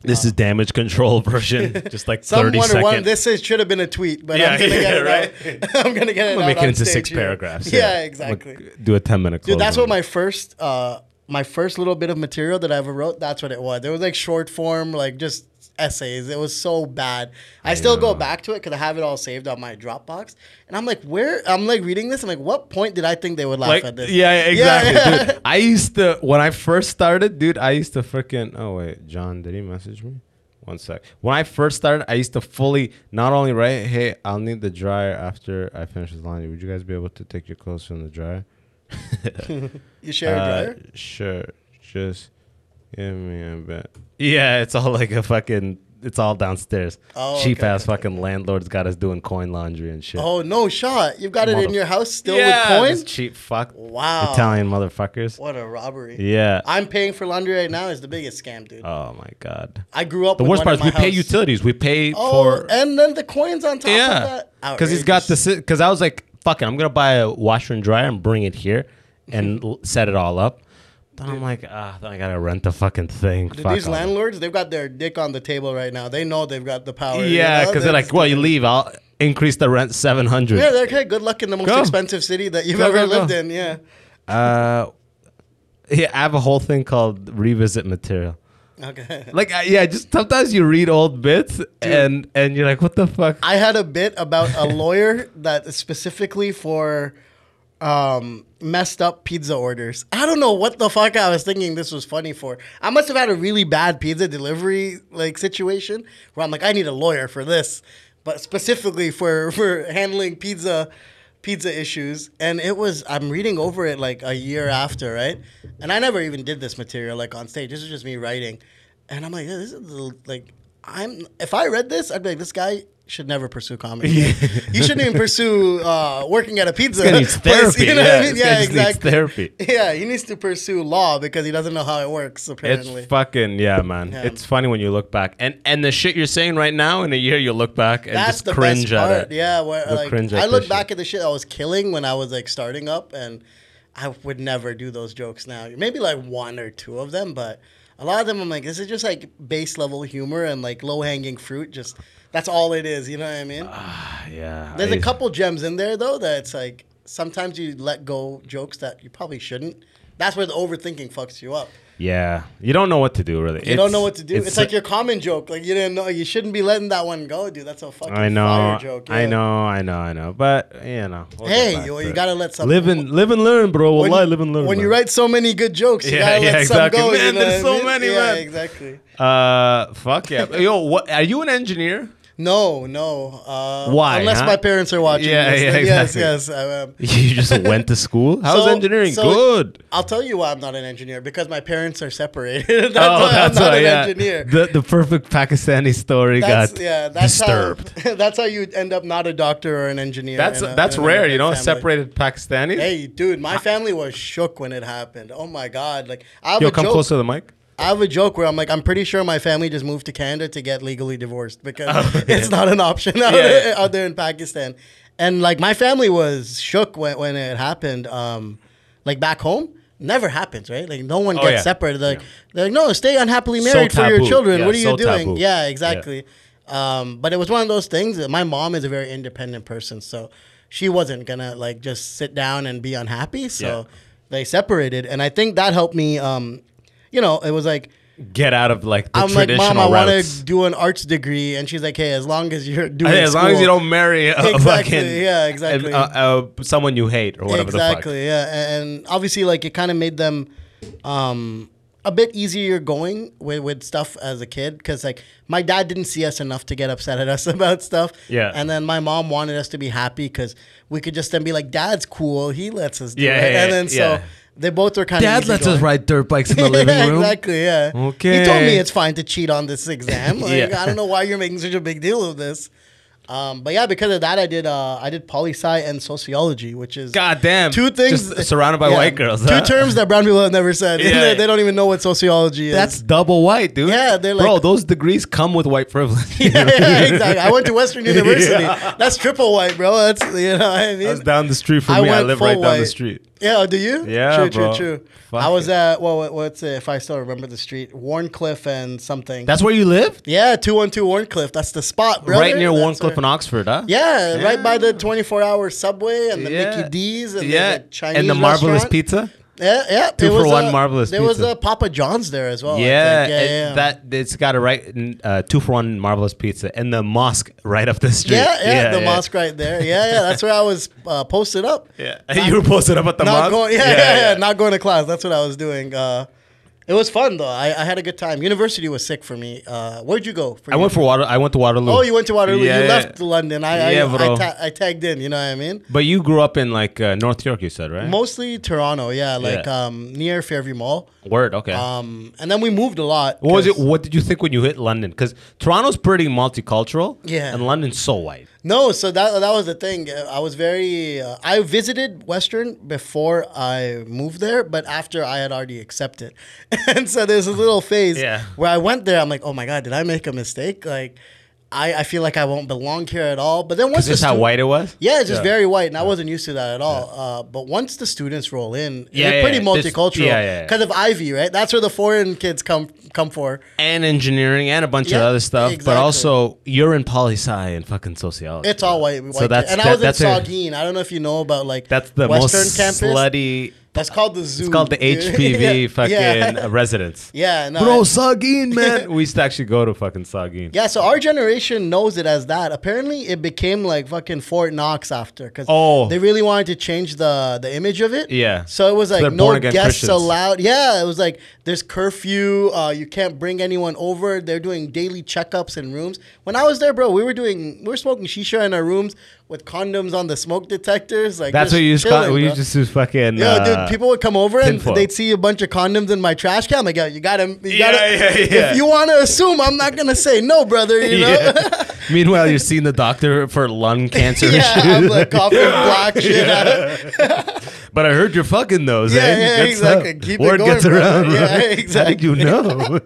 This uh, is damage control version, just like thirty seconds. One, this is, should have been a tweet, but yeah, I'm going to yeah, get it right? out. I'm going to get it I'm out make it into stage, six yeah. paragraphs. Yeah, yeah exactly. Like, do a ten-minute close. Dude, that's what my first, uh, my first little bit of material that I ever wrote, that's what it was. It was like short form, like just... essays. It was so bad. I, I still know. go back to it because I have it all saved on my Dropbox. And I'm like, where? I'm like reading this. I'm like, what point did I think they would laugh like, at this? Yeah, yeah exactly. Yeah, yeah. Dude, I used to, when I first started, dude, I used to freaking, oh wait, John, did he message me? One sec. When I first started, I used to fully, not only write, hey, I'll need the dryer after I finish this laundry. Would you guys be able to take your clothes from the dryer? You share uh, a dryer? Sure. Just... give me a bit. Yeah, it's all like a fucking, it's all downstairs. Oh, Cheap okay. ass fucking landlords got us doing coin laundry and shit. Oh, no shot. You've got Motherf- it in your house still yeah, with coins? Cheap fuck. Wow. Italian motherfuckers. What a robbery. Yeah. I'm paying for laundry right now is the biggest scam, dude. Oh, my God. I grew up the with worst part is we house. pay utilities. We pay oh, for. And then the coins on top yeah. of that. Yeah. Because he's got this, because I was like, fuck it, I'm going to buy a washer and dryer and bring it here and set it all up. Then I'm like, ah, oh, then I gotta rent the fucking thing. Dude, Fuck these landlords, them. they've got their dick on the table right now. They know they've got the power. Yeah, because you know? they're, they're like, well, you leave, I'll increase the rent seven hundred. Yeah, they're okay. Good luck in the most go. expensive city that you've go, ever go, lived go. in. Yeah. Uh, yeah, I have a whole thing called revisit material. Okay. Like, yeah, just sometimes you read old bits Dude, and and you're like, what the fuck? I had a bit about a lawyer that specifically for. Um, messed up pizza orders. I don't know what the fuck I was thinking this was funny for. I must have had a really bad pizza delivery like situation where I'm like, I need a lawyer for this, but specifically for for handling pizza pizza issues, and it was, I'm reading over it like a year after, right? And I never even did this material like on stage. This is just me writing. And I'm like, this is like, I'm, if I read this, I'd be like, this guy should never pursue comedy. Yeah. You shouldn't even pursue uh, working at a pizza place. Therapy. You know yeah, what I mean? Yeah, exactly. Therapy. Yeah, he needs to pursue law because he doesn't know how it works, apparently. It's fucking, yeah, man. Yeah. It's funny when you look back. And and the shit you're saying right now, in a year, you'll look back and That's just the cringe best part. At it. Yeah, where, like, cringe I look back shit. At the shit I was killing when I was like starting up, and I would never do those jokes now. Maybe like one or two of them, but a lot of them I'm like, this is just like base level humor and like low-hanging fruit, just... That's all it is, you know what I mean? Uh, yeah. There's I, a couple gems in there, though, that it's like sometimes you let go jokes that you probably shouldn't. That's where the overthinking fucks you up. Yeah. You don't know what to do, really. You it's, don't know what to do. It's, it's like your common joke. Like, you didn't know. You shouldn't be letting that one go, dude. That's a fucking I know, fire joke. Yeah. I know, I know, I know. But, you know. We'll hey, you, you got to let something live and, live and learn, bro. When, Wallah, live and learn. When bro. You write so many good jokes, you yeah, got to yeah, let exactly. some go. Man, you know there's so I mean? Many, yeah, man. Yeah, exactly. Uh, fuck yeah. Yo, what, are you an engineer? No, no. Uh, Why? Unless huh? my parents are watching. Yeah, this. Yeah, exactly. Yes, yes. I, um. You just went to school? How's so, engineering? So good. I'll tell you why I'm not an engineer. Because my parents are separated. That's oh, why that's I'm not why, an yeah. engineer. The, the perfect Pakistani story that's, got yeah, that's disturbed. How, that's how you end up not a doctor or an engineer. That's a, that's a, rare, you know, family. Separated Pakistanis. Hey, dude, my family was shook when it happened. Oh, my God. Like, I have Yo, a come joke. Closer to the mic. I have a joke where I'm like, I'm pretty sure my family just moved to Canada to get legally divorced because oh, yeah. it's not an option out, yeah. there, out there in Pakistan. And like my family was shook when, when it happened. Um, like back home, never happens, right? Like no one oh, gets yeah. separated. They're like, yeah. they're like, no, stay unhappily married so for your children. Yeah, what are you so doing? Taboo. Yeah, exactly. Yeah. Um, but it was one of those things that my mom is a very independent person. So she wasn't going to like just sit down and be unhappy. So yeah. they separated. And I think that helped me... Um, You know, it was like... Get out of, like, the I'm traditional I'm like, Mom, I want to do an arts degree. And she's like, hey, as long as you're doing hey, As school, long as you don't marry a exactly, fucking... Yeah, exactly. A, a, a, someone you hate or whatever exactly, the fuck. Exactly, yeah. And obviously, like, it kind of made them um, a bit easier going with, with stuff as a kid. Because, like, my dad didn't see us enough to get upset at us about stuff. Yeah. And then my mom wanted us to be happy because we could just then be like, Dad's cool. He lets us do yeah, it. Yeah, and then yeah. so... They both are kind Dad of. Dad lets going. Us ride dirt bikes in the living yeah, room. Exactly. Yeah. Okay. He told me it's fine to cheat on this exam. Like, yeah. I don't know why you're making such a big deal of this. Um, but yeah, because of that, I did uh, I did poli sci and sociology, which is goddamn two things just surrounded by yeah, white girls. Huh? Two terms that brown people have never said. Yeah. they, they don't even know what sociology is. That's double white, dude. Yeah, they're like, bro, those degrees come with white privilege. yeah, yeah, exactly. I went to Western University. yeah. That's triple white, bro. That's you know what I mean. That's down the street from I me. I live right down white. The street. Yeah, do you? Yeah, true, bro. True, true. Fuck I was at well, what's it? If I still remember the street, Warncliffe and something. That's where you lived? Yeah, two one two Warncliffe. That's the spot, bro. Right near That's Warncliffe and Oxford, huh? Yeah, yeah, right by the twenty-four hour Subway and the yeah. Mickey D's and yeah. the Chinese and the Marvelous restaurant. Pizza. Yeah, yeah. Two for one a, Marvelous there Pizza. There was a Papa John's there as well. Yeah, yeah, it, yeah. That, it's got a right uh, two for one Marvelous Pizza and the mosque right up the street. Yeah, yeah, yeah the yeah. mosque right there. Yeah, yeah, that's where I was uh, posted up. Yeah, not, you were posted up at the mosque? Going, yeah, yeah, yeah, yeah, yeah, not going to class. That's what I was doing. Uh, it was fun, though. I, I had a good time. University was sick for me. Uh, where'd you go? For I, you? Went for Water, I went to Waterloo. Oh, you went to Waterloo. Yeah, you yeah. left London. I, yeah, I, bro. I, ta I tagged in, you know what I mean? But you grew up in, like, uh, North York, you said, right? Mostly Toronto, yeah, like yeah. Um, near Fairview Mall. Word, okay. Um, and then we moved a lot. What was it? What did you think when you hit London? Because Toronto's pretty multicultural, yeah. and London's so white. No, so that that was the thing. I was very... Uh, I visited Western before I moved there, but after I had already accepted. And so there's a little phase yeah. where I went there. I'm like, oh my God, did I make a mistake? Like, I, I feel like I won't belong here at all. But then once the this how white it was? Yeah, it's just yeah. very white, and yeah. I wasn't used to that at all. Yeah. Uh, but once the students roll in, yeah, they're yeah, pretty yeah. multicultural because yeah, yeah, yeah. of Ivy, right? That's where the foreign kids come come for. And engineering and a bunch yeah, of other stuff. Exactly. But also, you're in poli-sci and fucking sociology. It's all white. white so that's, and that, I was in Saugeen. I don't know if you know about like that's the Western most campus. Slutty That's called the zoo. It's called the H P V yeah. fucking yeah. residence. Yeah, no, bro, Saugeen, man. We used to actually go to fucking Saugeen. Yeah, so our generation knows it as that. Apparently, it became like fucking Fort Knox after, because oh. they really wanted to change the the image of it. Yeah. So it was like no guests Christians. allowed. Yeah, it was like there's curfew. Uh, you can't bring anyone over. They're doing daily checkups in rooms. When I was there, bro, we were doing we were smoking shisha in our rooms with condoms on the smoke detectors. Like that's what you used. We used to fucking. Yeah, uh, dude. People would come over and tinfoil. They'd see a bunch of condoms in my trash can. I'm like, yeah, you gotta, you gotta yeah, yeah, yeah. if you want to assume, I'm not gonna say no, brother. You know. Yeah. Meanwhile, you're seeing the doctor for lung cancer. yeah, issues. I'm like coughing black shit. Yeah. But I heard you're fucking those. Yeah, eh? yeah, exactly. Up. Keep Word it going, gets brother. around. Yeah, right? exactly. How did you know?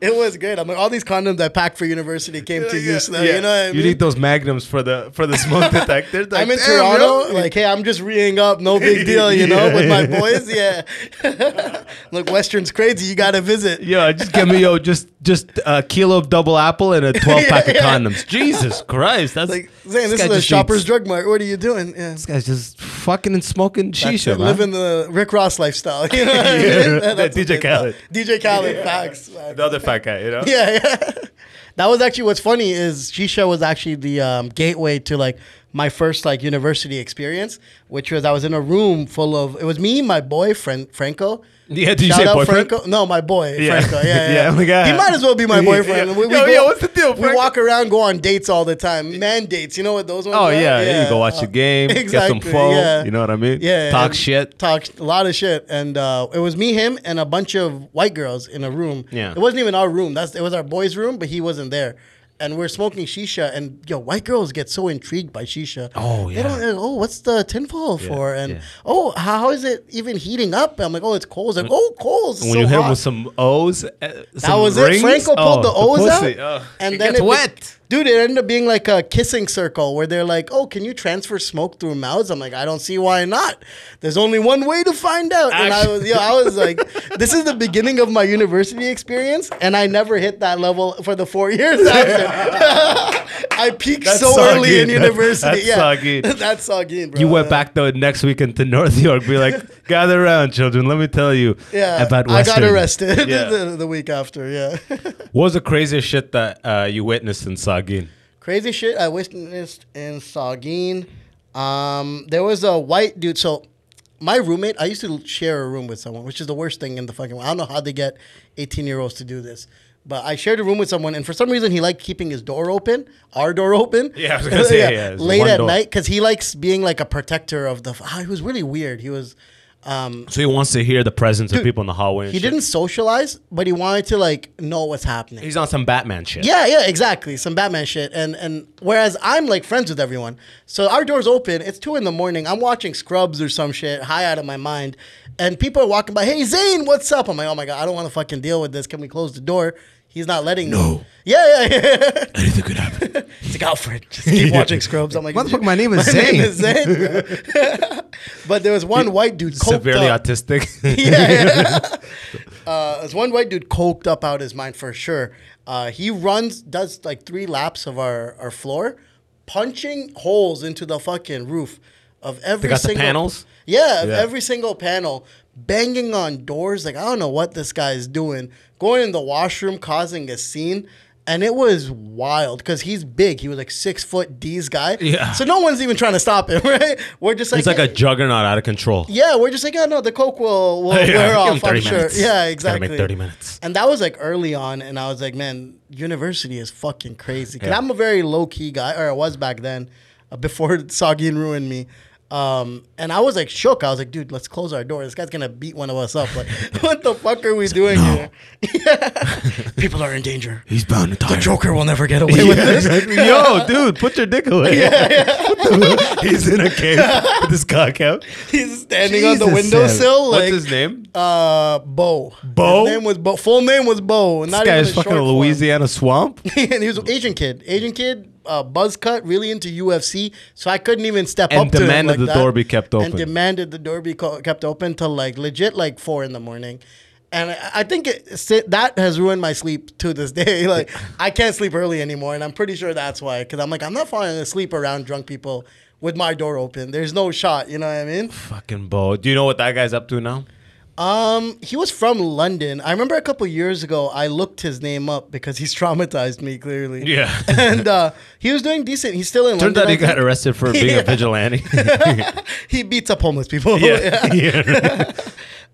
It was good. I'm like, all these condoms I packed for university came yeah, to yeah, use. Now, yeah. You know, what I mean? You need those magnums for the for the smoke detector. Like, I'm in Toronto. Bro. Like, hey, I'm just reeing up. No big deal. You know, yeah, with yeah. my boy. Yeah, look, Western's crazy. You gotta visit. Yeah, just give me yo, just just a kilo of double apple and a twelve pack yeah, of condoms. Yeah. Jesus Christ, that's like Zain, this, this is a shopper's eats. drug mart. What are you doing? Yeah. This guy's just fucking and smoking shisha, man. Living the Rick Ross lifestyle. You know what I mean? yeah, that's D J Khaled. D J Khaled, yeah. facts, facts. The other fat guy, you know. Yeah, yeah. That was actually what's funny is shisha was actually the um, gateway to like my first like university experience, which was I was in a room full of, it was me, my boyfriend, Franco. Yeah, did Shout you say boyfriend? Franco? No, my boy, yeah. Franco. Yeah, yeah. yeah. yeah he might as well be my boyfriend. yeah. we, we Yo, go, yeah, what's the deal, Franco? We walk around, go on dates all the time. Man dates, you know what those ones oh, are? Oh, yeah, yeah. You go watch the game, exactly, get some pho, yeah. you know what I mean? Yeah. Talk shit. Talk a lot of shit. And uh, it was me, him, and a bunch of white girls in a room. Yeah. It wasn't even our room. That's It was our boys' room, but he wasn't there. And we're smoking shisha, and yo, white girls get so intrigued by shisha. Oh yeah. They don't, like, oh, what's the tinfoil yeah, for? And yeah. oh, how is it even heating up? And I'm like, oh, it's coals. Like, oh, coals. When so you hit hot. With some O's, uh, some that was rings? It. Franco pulled oh, the O's the out, oh, and it then gets it wet. Be- Dude, it ended up being like a kissing circle where they're like, oh, can you transfer smoke through mouths? I'm like, I don't see why not. There's only one way to find out. Actually. And I was yo, I was like, this is the beginning of my university experience. And I never hit that level for the four years after. I peaked that's so Saugeen. early in university. That's, that's yeah. Saugeen. That's Saugeen, bro. You went back the next weekend to North York, be like, gather around, children. Let me tell you yeah, about Western. I got arrested yeah. the, the week after, yeah. What was the craziest shit that uh, you witnessed in Saugeen? Crazy shit I witnessed in Saugeen. Um, there was a white dude. So my roommate, I used to share a room with someone, which is the worst thing in the fucking world. I don't know how they get eighteen-year-olds to do this. But I shared a room with someone, and for some reason, he liked keeping his door open, our door open. Yeah, I was going to say, yeah, yeah, yeah. Late at door. night, because he likes being like a protector of the... F- oh, he was really weird. He was... Um, so he wants to hear the presence dude, of people in the hallway. And he shit. didn't socialize, but he wanted to like know what's happening. He's on some Batman shit. Yeah, yeah, exactly, some Batman shit. And and whereas I'm like friends with everyone, so our door's open. It's two in the morning. I'm watching Scrubs or some shit, high out of my mind, and people are walking by. Hey, Zain, what's up? I'm like, oh my god, I don't want to fucking deal with this. Can we close the door? He's not letting no. me. Yeah, yeah, yeah. Anything could happen. It's like, Alfred, just keep yeah. watching Scrubs. I'm like, motherfucker, my name is my Zain. Name is Zain. But there was one white dude coked severely up. autistic. yeah, yeah. Uh, there's one white dude coked up out his mind for sure. Uh, he runs, does like three laps of our, our floor, punching holes into the fucking roof of every they got single the panels. Yeah, of yeah. every single panel. Banging on doors, like I don't know what this guy is doing. Going in the washroom, causing a scene, and it was wild because he's big. He was like six foot D's guy, yeah. So no one's even trying to stop him, right? We're just like he's like hey. a juggernaut out of control. Yeah, we're just like, oh no, the coke will, will yeah, wear off. I'm sure. Minutes. Yeah, exactly. Gotta make thirty minutes, and that was like early on, and I was like, man, university is fucking crazy. Cause yeah. I'm a very low key guy, or I was back then, uh, before Saugeen ruined me. Um, and I was like shook. I was like, dude, let's close our door. This guy's gonna beat one of us up. Like, what the fuck are we He's doing like, no. here? yeah. People are in danger. He's bound to die. The Joker will never get away yeah, with this. Exactly. Yo, dude, put your dick away. Yeah, yeah. He's in a cave with his cock out. He's standing Jesus on the windowsill. Like, what's his name? Uh, Bo. Bo. His name was Bo. Full name was Bo. This Not guy even is fucking a Louisiana swamp. And he was an Asian kid. Asian kid. Uh, buzz cut, really into U F C, so I couldn't even step and up to him like that. And demanded the door be kept open. And demanded the door be co- kept open till like legit like four in the morning. And I think it, that has ruined my sleep to this day. Like, I can't sleep early anymore, and I'm pretty sure that's why. Because I'm like, I'm not falling asleep around drunk people with my door open. There's no shot, you know what I mean? Fucking Bo. Do you know what that guy's up to now? Um, he was from London. I remember a couple years ago, I looked his name up because he's traumatized me, clearly. Yeah. And uh, he was doing decent. He's still in Turned London. Turned out he got arrested for being yeah. a vigilante. He beats up homeless people. Yeah. yeah. yeah.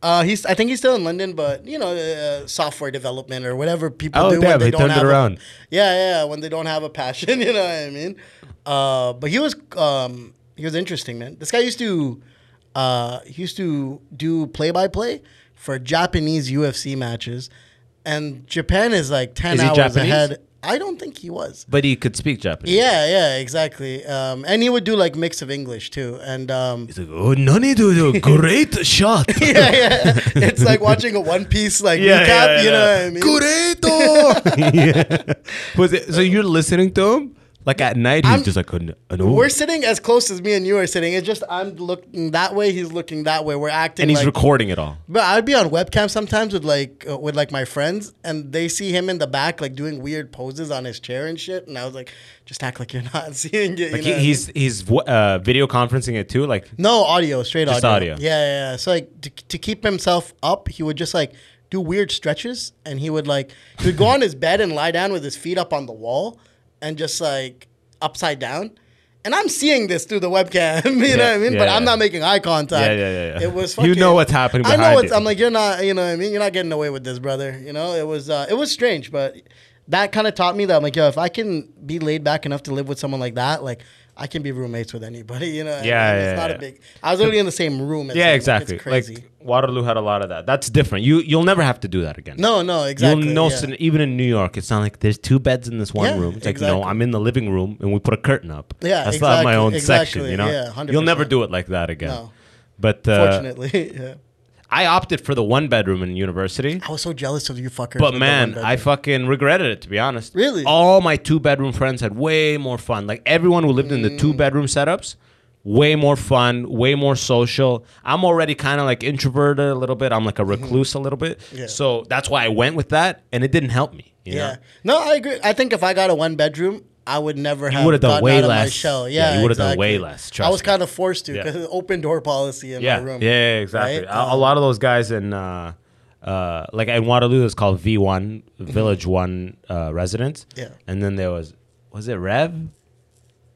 Uh, he's. I think he's still in London, but you know, uh, software development or whatever people oh, do damn, when they, they don't turned have it around. A, yeah, yeah, when they don't have a passion, you know what I mean? Uh, but he was, um, he was interesting, man. This guy used to, uh, he used to do play-by-play for Japanese U F C matches, and Japan is like ten is hours Japanese? Ahead. I don't think he was, but he could speak Japanese. Yeah, yeah, exactly. Um, and he would do like mix of English too. And um, he's like, "Oh, Nani, dude, great shot!" yeah, yeah. It's like watching a One Piece like yeah, recap. Yeah, yeah. You know what I mean? yeah. Was it? So you're listening to him like at night? He's I'm, just like, oh. "We're sitting as close as me and you are sitting. It's just I'm looking that way. He's looking that way. We're acting." And he's like, recording it all. But I'd be on webcam sometimes with like uh, with like my friends, and they see him in the back like doing weird poses on his chair and shit. And I was like, just act like you're not seeing it. Like you know he, he's I mean? he's uh, video conferencing it too, like no audio, straight just audio. audio. Yeah, yeah, yeah. So like to, to keep himself up, he would just like do weird stretches, and he would like he would go on his bed and lie down with his feet up on the wall, and just like upside down. And I'm seeing this through the webcam, you yeah, know what I mean? Yeah, but I'm not making eye contact. Yeah, yeah, yeah. It was fucking... You know what's happening behind I know what's... It. I'm like, you're not, you know what I mean? You're not getting away with this, brother. You know, it was uh, it was strange, but that kind of taught me that, I'm like, yo, if I can be laid back enough to live with someone like that, like, I can be roommates with anybody, you know? Yeah, I mean, yeah, it's not yeah. a big... I was literally in the same room. As yeah, like, exactly. It's crazy. Like, Waterloo had a lot of that. That's different. You, you'll never have to do that again. No, no, exactly. You'll know, yeah. Even in New York, it's not like there's two beds in this one yeah, room. It's exactly. like, no, I'm in the living room, and we put a curtain up. Yeah, That's exactly. not my own exactly. section, you know? Yeah, one hundred percent. You'll never do it like that again. No. But, uh, fortunately, yeah. I opted for the one bedroom in university. I was so jealous of you fuckers. But man, I fucking regretted it, to be honest. Really? All my two bedroom friends had way more fun. Like everyone who lived mm. in the two bedroom setups, way more fun, way more social. I'm already kind of like introverted a little bit. I'm like a recluse mm-hmm. a little bit. Yeah. So that's why I went with that, and it didn't help me. You yeah. know? No, I agree. I think if I got a one bedroom, I would never have gotten out of my shell. Yeah, yeah you would have exactly. done way less. I was kind of forced to because yeah. open door policy in yeah. my room. Yeah, exactly. Right? A, a lot of those guys in, uh, uh, like in Waterloo, it's called V one, Village one uh, Residence. Yeah. And then there was, was it Rev?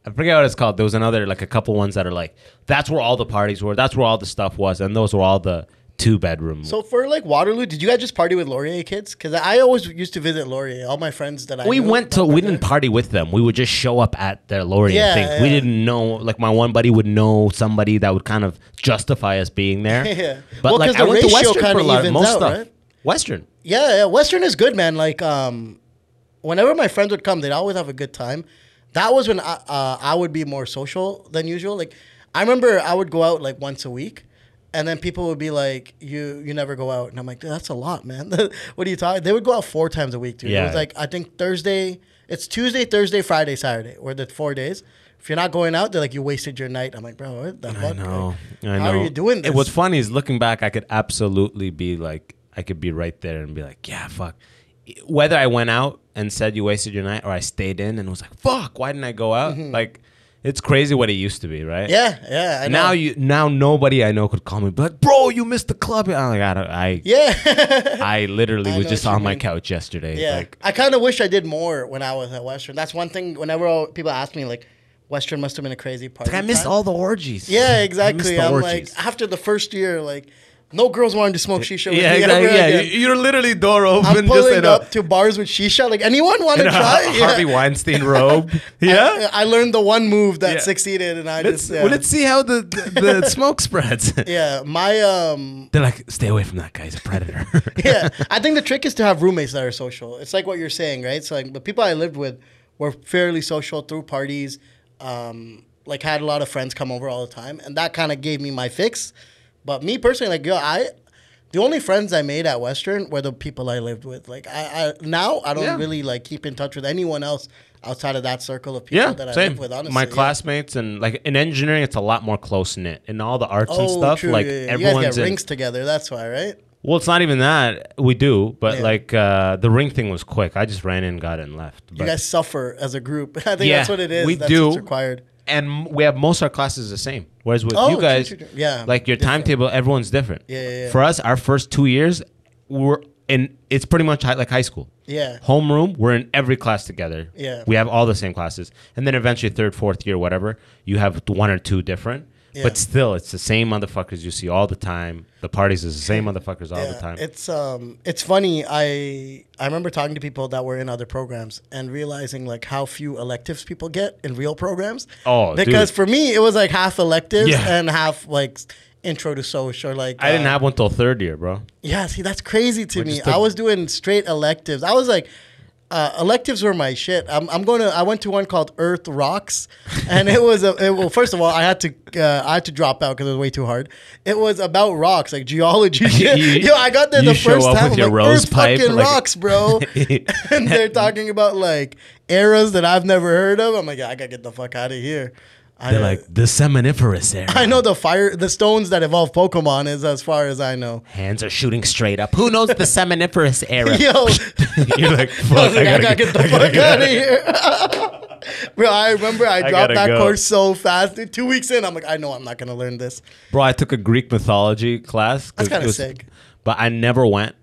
I forget what it's called. There was another, like a couple ones that are like, that's where all the parties were. That's where all the stuff was. And those were all the two bedroom. So for like Waterloo, did you guys just party with Laurier kids? Because I always used to visit Laurier. All my friends that I we knew went to, we didn't party with them. We would just show up at their Laurier yeah, thing. Yeah. We didn't know. Like my one buddy would know somebody that would kind of justify us being there. yeah. But well, like I went to Western for a lot of most out, stuff. Right? Western. Yeah, yeah, Western is good, man. Like um, whenever my friends would come, they'd always have a good time. That was when I, uh, I would be more social than usual. Like I remember I would go out like once a week. And then people would be like, you you never go out. And I'm like, dude, that's a lot, man. What are you talking? They would go out four times a week, dude. Yeah. It was like, I think Thursday, it's Tuesday, Thursday, Friday, Saturday, or the four days. If you're not going out, they're like, you wasted your night. I'm like, bro, what the I fuck? Know. Like, I how know. Are you doing this? It, what's funny is looking back, I could absolutely be like, I could be right there and be like, yeah, fuck. Whether I went out and said you wasted your night or I stayed in and was like, fuck, why didn't I go out? Mm-hmm. Like, it's crazy what it used to be, right? Yeah, yeah. I know. Now you, now nobody I know could call me, but bro, you missed the club. I'm like, I, don't, I yeah, I literally I was just on mean. my couch yesterday. Yeah, like, I kind of wish I did more when I was at Western. That's one thing. Whenever people ask me, like, Western must have been a crazy party. Like I missed time. all the orgies. Yeah, exactly. I'm orgies. like, after the first year, like. No girls wanted to smoke shisha. Yeah, with me. yeah, yeah. You're literally door open. I'm pulling just, up know. to bars with shisha. Like anyone want to try? A yeah. Harvey Weinstein robe. Yeah, I, I learned the one move that yeah. succeeded, and I let's, just yeah. well, let's see how the the, the smoke spreads. Yeah, my um. They're like, stay away from that guy. He's a predator. yeah, I think the trick is to have roommates that are social. It's like what you're saying, right? So like the people I lived with were fairly social through parties. Um, like had a lot of friends come over all the time, and that kind of gave me my fix. But me personally, like, yo, I, the only friends I made at Western were the people I lived with. Like, I, I now I don't yeah. really, like, keep in touch with anyone else outside of that circle of people yeah, that I same. live with, honestly. My yeah. classmates and, like, in engineering, it's a lot more close-knit. In all the arts oh, and stuff, true. like, yeah, yeah. everyone's you guys get in, rings together, that's why, right? Well, it's not even that. We do, but yeah. like uh, the ring thing was quick. I just ran in, got it, and left. But you guys suffer as a group. I think yeah, that's what it is. We that's do. What's required. And we have most of our classes the same. Whereas with oh, you guys, true, true, true. Yeah, like your different. timetable, everyone's different. Yeah, yeah, yeah. For us, our first two years, we're in, it's pretty much high, like high school. Yeah. Homeroom, we're in every class together. Yeah. We have all the same classes. And then eventually third, fourth year, whatever, you have one or two different. Yeah. But still, it's the same motherfuckers you see all the time. The parties is the same motherfuckers all yeah, the time. It's um, it's funny. I I remember talking to people that were in other programs and realizing like how few electives people get in real programs. Oh, because dude. for me it was like half electives yeah. and half like intro to social. Or like I uh, didn't have one till third year, bro. Yeah, see, that's crazy to we're me. I was doing straight electives. I was like. Uh, electives were my shit. I'm, I'm going to. I went to one called Earth Rocks, and it was a. It, well, first of all, I had to. Uh, I had to drop out because it was way too hard. It was about rocks, like geology. you, Yo, I got there the first time. With your like, rose Earth pipe, fucking like, rocks, bro. And they're talking about like eras that I've never heard of. I'm like, yeah, I gotta get the fuck out of here. They're I, like the Seminiferous era. I know the fire, the stones that evolve Pokemon is as far as I know. Hands are shooting straight up. Who knows the Seminiferous era? Yo, you're like, fuck, I, like I, gotta I gotta get, get the gotta fuck get out, out of here, bro. I remember I, I dropped that go. course so fast. Dude, two weeks in, I'm like, I know I'm not gonna learn this. Bro, I took a Greek mythology class. That's kind of sick. But I never went.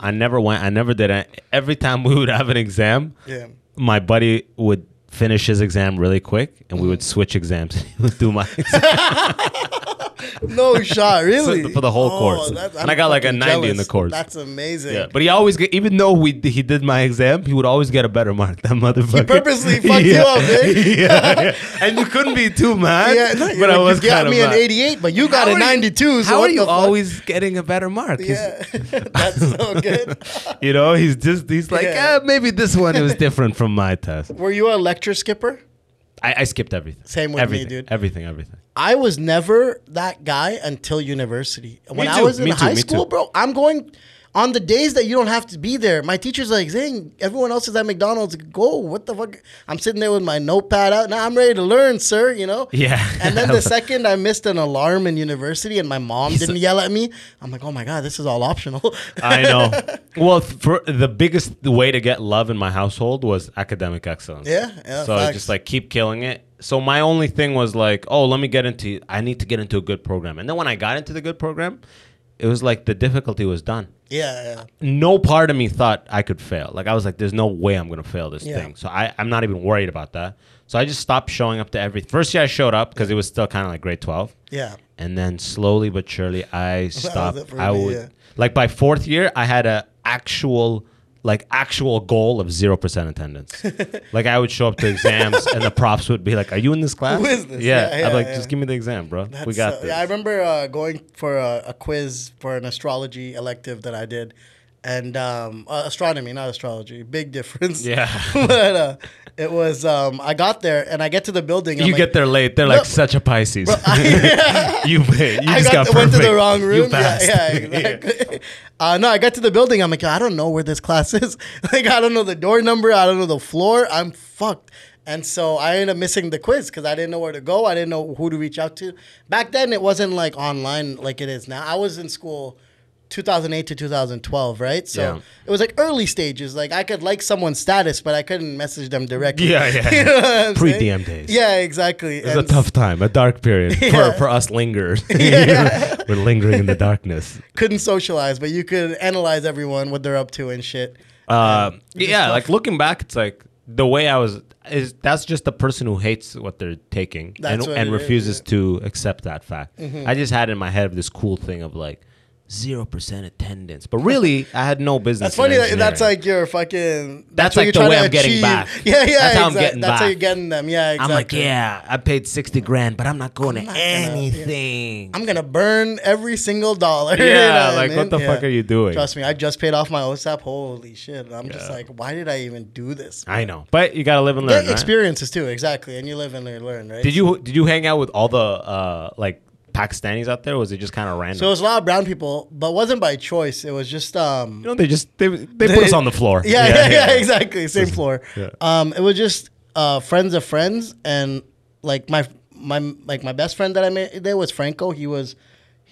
I never went. I never did it. Every time we would have an exam, yeah, my buddy would finish his exam really quick, and we would switch exams. He would do my exam. No shot, really? So, for the whole oh, course. And I'm I got like a ninety jealous. in the course. That's amazing. Yeah. But he always, get, even though we he did my exam, he would always get a better mark. That motherfucker. He purposely fucked yeah. you up, man. yeah, yeah. And you couldn't be too mad. Yeah, no, but like, I was you got me mad. An eighty-eight, but you got how a ninety-two. You, so how are you always getting a better mark? Yeah. That's so good. You know, he's just, he's like, yeah. eh, maybe this one was different from my test. Were you a lecture skipper? I, I skipped everything. Same with everything, me, dude. Everything, everything. I was never that guy until university. When I was in me high too, school, bro, I'm going on the days that you don't have to be there. My teacher's like, Zane, everyone else is at McDonald's. Go. What the fuck? I'm sitting there with my notepad out. Now I'm ready to learn, sir, you know? Yeah. And then the second I missed an alarm in university and my mom He's didn't a- yell at me, I'm like, oh, my God, this is all optional. I know. Well, for the biggest way to get love in my household was academic excellence. Yeah. yeah so I just like keep killing it. So my only thing was like, oh, let me get into, I need to get into a good program. And then when I got into the good program, it was like the difficulty was done. Yeah, yeah. No part of me thought I could fail. Like I was like, there's no way I'm going to fail this yeah. thing. So I, I'm not even worried about that. So I just stopped showing up to every, first year I showed up because it was still kind of like grade twelve. Yeah. And then slowly but surely I stopped. I me, would, yeah. like by fourth year, I had a actual like actual goal of zero percent attendance. Like I would show up to exams and the profs would be like, are you in this class? Who is this? Yeah, yeah, yeah I'd like, yeah. just give me the exam, bro. That's we got so, this. Yeah, I remember uh, going for a, a quiz for an astrology elective that I did. And um, uh, astronomy, not astrology. Big difference. Yeah. But uh, it was, um, I got there and I get to the building. And you I'm get like, there late. They're no, like such a Pisces. Bro, I, yeah. you you I just got, got went to the wrong room. You passed. Yeah, yeah, exactly. yeah. Uh, no, I got to the building. I'm like, I don't know where this class is. Like, I don't know the door number. I don't know the floor. I'm fucked. And so I ended up missing the quiz because I didn't know where to go. I didn't know who to reach out to. Back then, it wasn't like online like it is now. I was in school two thousand eight to two thousand twelve, right? So yeah. it was like early stages. Like I could like someone's status, but I couldn't message them directly. Yeah, yeah. You know pre-D M days. Yeah, exactly. It was and a tough time, a dark period yeah. for, for us lingerers. Yeah. We're lingering in the darkness. Couldn't socialize, but you could analyze everyone, what they're up to and shit. Uh, um, yeah, like looking back, it's like the way I was, is that's just the person who hates what they're taking that's and, and refuses is, yeah. to accept that fact. Mm-hmm. I just had in my head this cool thing of like, Zero percent attendance, but really, I had no business. That's funny. That, that's like your fucking. That's, that's like the way I'm achieve. getting back. Yeah, yeah. That's how exactly. I'm getting that's back. That's how you're getting them. Yeah, exactly. I'm like, yeah, I paid sixty grand, but I'm not going I'm to not anything. Gonna, yeah. I'm gonna burn every single dollar. Yeah, you know like I mean? what the yeah. fuck are you doing? Trust me, I just paid off my O S A P. Holy shit! I'm yeah. just like, why did I even do this? Man? I know, but you gotta live and learn. Yeah, experiences right? too, exactly. And you live and learn, right? Did you did you hang out with all the uh, like? Pakistanis out there, or was it just kind of random? So it was a lot of brown people, but wasn't by choice. It was just um you know they just they, they, they put us on the floor. Yeah, yeah, yeah, yeah, yeah. exactly. Same floor. Yeah. Um it was just uh friends of friends and like my my like my best friend that I made there was Franco. He was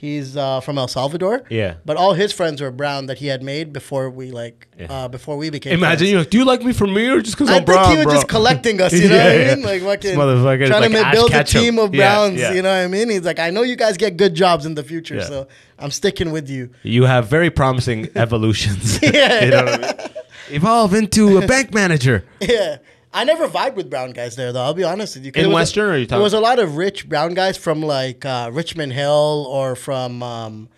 He's uh, from El Salvador. Yeah. But all his friends were brown that he had made before we like yeah. uh, before we became. Imagine you. Like, do you like me for me or just because I'm brown? I think he was bro. just collecting us. You know yeah, what I mean? Yeah. Like fucking motherfucker trying like to build a team of browns. Yeah, yeah. You know what I mean? He's like, I know you guys get good jobs in the future, yeah. so I'm sticking with you. You have very promising evolutions. Yeah. You know what I mean? Evolve into a bank manager. Yeah. I never vibed with brown guys there, though. I'll be honest with you. In Western, or are you talking? There was a lot of rich brown guys from, like, uh, Richmond Hill or from, um,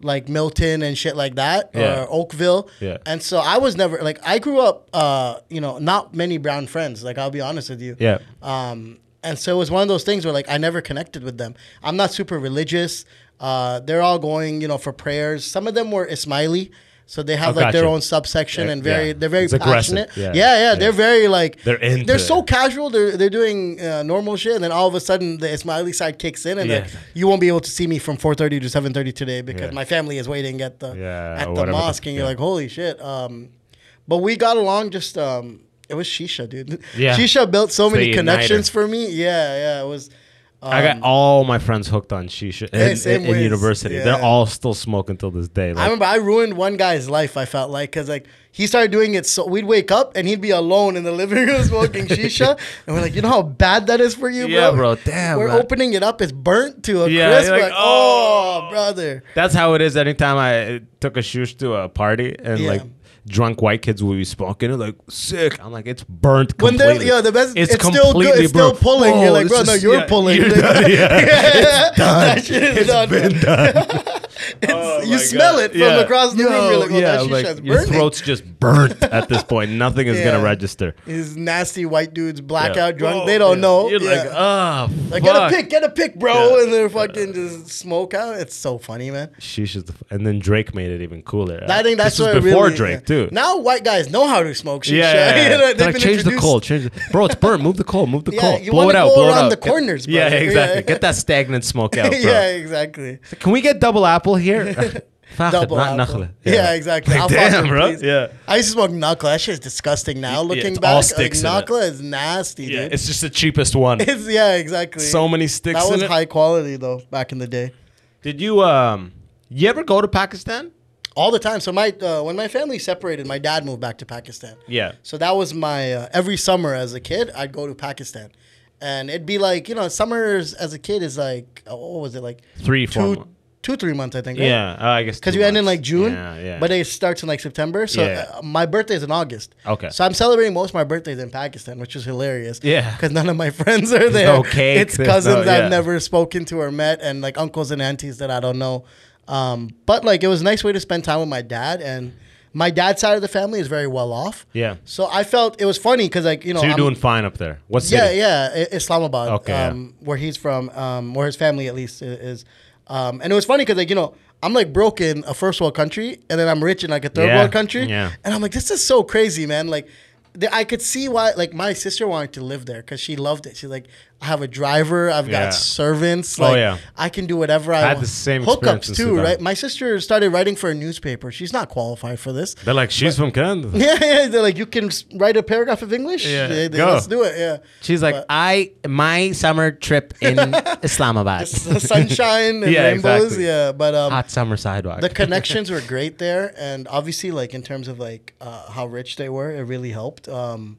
like, Milton and shit like that yeah. or Oakville. Yeah. And so I was never, like, I grew up, uh, you know, not many brown friends. Like, I'll be honest with you. Yeah. Um, and so it was one of those things where, like, I never connected with them. I'm not super religious. Uh, they're all going, you know, for prayers. Some of them were Ismaili. So they have oh, like gotcha. their own subsection they're, and very yeah. they're very it's passionate. Yeah. Yeah, yeah, yeah, they're very like they're into they're so it. casual. They're they're doing uh, normal shit, and then all of a sudden the Ismaili side kicks in, and yeah. like, you won't be able to see me from four thirty to seven thirty today because yeah. my family is waiting at the yeah, at the mosque, the, and you're yeah. like, holy shit. Um, but we got along. Just um, it was Shisha, dude. Yeah. Shisha built so it's many connections for me. Yeah, yeah, it was. Um, I got all my friends hooked on shisha in, in, in university. Yeah. They're all still smoking till this day. Like, I remember I ruined one guy's life, I felt like, because like, he started doing it. So we'd wake up and he'd be alone in the living room smoking shisha. And we're like, you know how bad that is for you, bro? Yeah, bro. Damn. We're man. opening it up. It's burnt to a yeah, crisp. Like, like, oh, brother. That's how it is. Anytime I took a shush to a party and yeah. like, drunk white kids will be smoking it like sick. I'm like, it's burnt completely. When they're, yeah, the best, it's, it's still good. It's still pulling. Oh, you're like, bro, no, you're yeah, pulling. You're done, yeah. yeah. It's done. That shit is it's done. Been done. It's, oh, you smell God. it from yeah. across the Yo, room. You're like, oh, yeah, that like, shit's burning. Your throat's just burnt at this point. Nothing is yeah. gonna register. These nasty white dudes, blackout yeah. drunk. Whoa, they don't yeah. know. You're yeah. like, ah, oh, like get a pick, get a pick, bro, yeah. and they're fucking just smoke out. It's so funny, man. Shisha's, and then Drake made it even cooler. I think that's what before Drake. Too. Now white guys know how to smoke shisha. Yeah, yeah, yeah. You know, they've like, been change introduced. the coal, change the, bro. It's burnt. Move the coal, move the yeah, coal. You blow it out, blow it out. The corners, get, yeah, exactly. Yeah. Get that stagnant smoke out, bro. Yeah, exactly. So can we get double apple here? Double not apple. Yeah. yeah, exactly. Like, damn, bro. Please. Yeah. I used to smoke Nakla. That shit is disgusting now. Looking yeah, it's back, all sticks like, Nakla is nasty. Yeah, dude. It's just the cheapest one. It's, yeah, exactly. So many sticks. That was in high it. quality though back in the day. Did you um? You ever go to Pakistan? All the time. So my uh, when my family separated, my dad moved back to Pakistan. Yeah. So that was my, uh, every summer as a kid, I'd go to Pakistan. And it'd be like, you know, summers as a kid is like, what was it, like? Three, two, four months. Two, three months, I think. Right? Yeah, uh, I guess. Because you end in like June, yeah, yeah. but it starts in like September. So yeah. uh, my birthday is in August. Okay. So I'm celebrating most of my birthdays in Pakistan, which is hilarious. Yeah. Because none of my friends are there. There's no cake. It's cousins no, yeah. I've never spoken to or met, and like uncles and aunties that I don't know. Um, but like it was a nice way to spend time with my dad, and my dad's side of the family is very well off. Yeah. So I felt it was funny because like, you know, so you're I'm, doing fine up there. What city? Yeah, yeah, Islamabad. Okay. Um, yeah. Where he's from, um, where his family at least is. Um, and it was funny because like, you know, I'm like broke in a first world country, and then I'm rich in like a third yeah. world country. Yeah. And I'm like, this is so crazy, man. Like, I could see why, like, my sister wanted to live there because she loved it. She's like, I have a driver, I've yeah. got servants, like, oh, yeah. I can do whatever I, I had want. The same hookups too, right? My sister started writing for a newspaper. She's not qualified for this. They're like, she's but, from Canada. Yeah, yeah. They're like, you can write a paragraph of English. Yeah, they, they, let's do it. Yeah. She's like, but, I my summer trip in Islamabad, the sunshine and yeah, rainbows. Exactly. Yeah, but um, hot summer sidewalk. The connections were great there, and obviously, like in terms of like uh, how rich they were, it really helped. Um,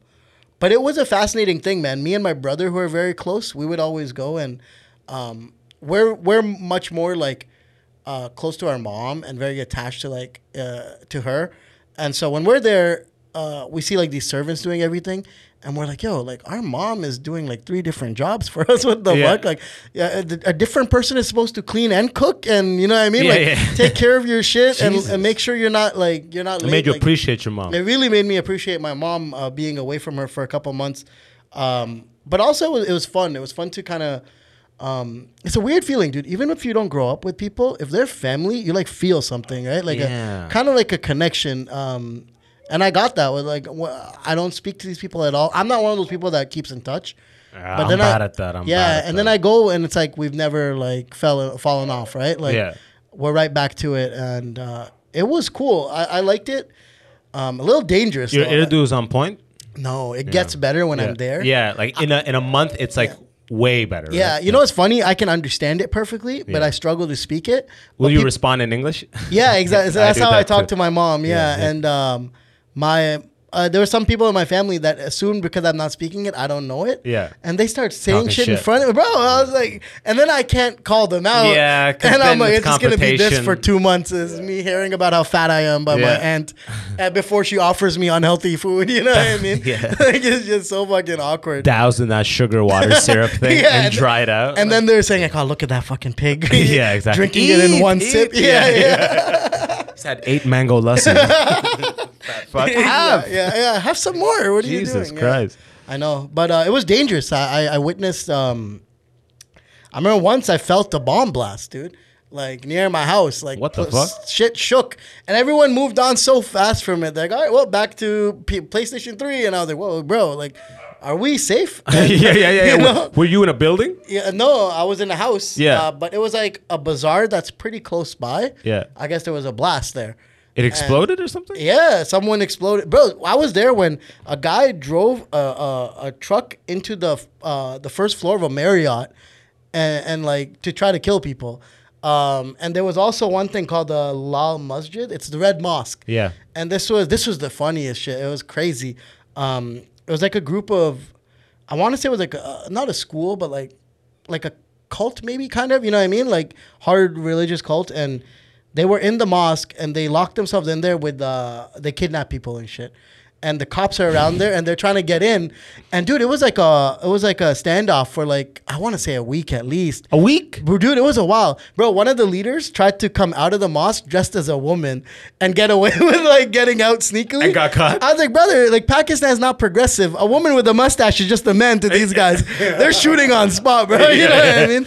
But it was a fascinating thing, man. Me and my brother, who are very close, we would always go, and um, we're we're much more like uh, close to our mom and very attached to like uh, to her. And so when we're there, uh, we see like these servants doing everything, and we're like, "Yo, like our mom is doing like three different jobs for us. What the yeah. fuck? Like, yeah, a, a different person is supposed to clean and cook, and you know what I mean? Yeah, like, yeah. take care of your shit and, and make sure you're not like you're not." It late. made you like, appreciate your mom. It really made me appreciate my mom uh, being away from her for a couple months, um, but also it was, it was fun. It was fun to kind of. Um, it's a weird feeling, dude. Even if you don't grow up with people, if they're family, you like feel something, right? Like yeah. kind of like a connection. Um, And I got that with like, I don't speak to these people at all. I'm not one of those people that keeps in touch. Yeah, but then I'm I, bad at that. I'm yeah, bad at and that. then I go and it's like we've never like fell fallen off, right? Like yeah. we're right back to it, and uh, it was cool. I, I liked it. Um, a little dangerous. Your Urdu is on point. No, it yeah. gets better when yeah. I'm there. Yeah, like in a in a month, it's like. Yeah. way better. Yeah, right? You know what's funny? I can understand it perfectly, yeah. but I struggle to speak it. Will you respond in English? Yeah, exactly. So that's how that I talk to my mom. Yeah, yeah, yeah. And um, my uh, there were some people in my family that assumed because I'm not speaking it, I don't know it. Yeah, and they start saying shit, shit in front of me, bro. I was like, and then I can't call them out. Yeah, and I'm like, it's just gonna be this for two months. Is yeah. me hearing about how fat I am by yeah. my aunt before she offers me unhealthy food. You know what I mean? Yeah, like, it's just so fucking awkward. Douse in that sugar water syrup thing yeah, and dry it out. And like, then they're saying, like, oh, look at that fucking pig. yeah, exactly. Drinking eat, it in one eat. sip. Yeah, yeah. yeah. He's had eight mango lassi. Fuck. Yeah, yeah, yeah. Have some more. What are Jesus you doing? Jesus Christ. Yeah. I know, but uh, it was dangerous. I, I, I witnessed. Um, I remember once I felt a bomb blast, dude. Like near my house, like what the fuck? Shit shook, and everyone moved on so fast from it. They're like, all right, well, back to P PlayStation three, and I was like, whoa, bro, like, are we safe? yeah, yeah, yeah. yeah. You know? Were you in a building? Yeah, no, I was in a house. Yeah, uh, but it was like a bazaar that's pretty close by. Yeah, I guess there was a blast there. It exploded and, or something? Yeah, someone exploded. Bro, I was there when a guy drove a, a, a truck into the uh, the first floor of a Marriott and, and like to try to kill people. Um, and there was also one thing called the Lal Masjid. It's the Red Mosque. Yeah. And this was this was the funniest shit. It was crazy. Um, it was like a group of, I want to say it was like a, not a school, but like like a cult maybe kind of, you know what I mean? Like hard religious cult, and they were in the mosque, and they locked themselves in there with, uh, they kidnapped people and shit. And the cops are around there, and they're trying to get in. And dude, it was like a, it was like a standoff for like, I want to say a week at least. A week? Bro, dude, it was a while. Bro, one of the leaders tried to come out of the mosque dressed as a woman and get away with like getting out sneakily. And got caught. I was like, brother, like Pakistan's not progressive. A woman with a mustache is just a man to these guys. They're shooting on spot, bro. You yeah, know yeah. what I mean?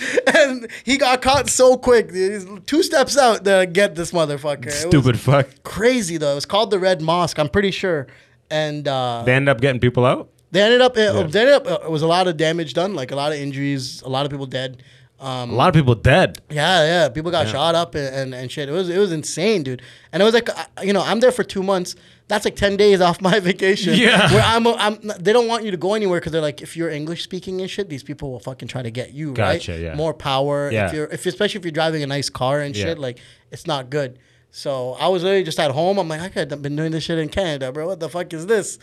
And he got caught so quick. Dude. He's two steps out to get this motherfucker. Stupid fuck. Crazy though. It was called the Red Mosque, I'm pretty sure. And uh, they ended up getting people out. They ended up. It, yeah. they ended up. It was a lot of damage done, like a lot of injuries, a lot of people dead. Um, a lot of people dead. Yeah, yeah. People got yeah. shot up and, and and shit. It was it was insane, dude. And it was like, you know, I'm there for two months. That's like ten days off my vacation. Yeah. Where I'm, I'm, they don't want you to go anywhere because they're like, if you're English speaking and shit, these people will fucking try to get you. Gotcha, right? Yeah. More power. Yeah. If you're, if especially if you're driving a nice car and yeah. shit, like it's not good. So I was literally just at home. I'm like, I could have been doing this shit in Canada, bro. What the fuck is this?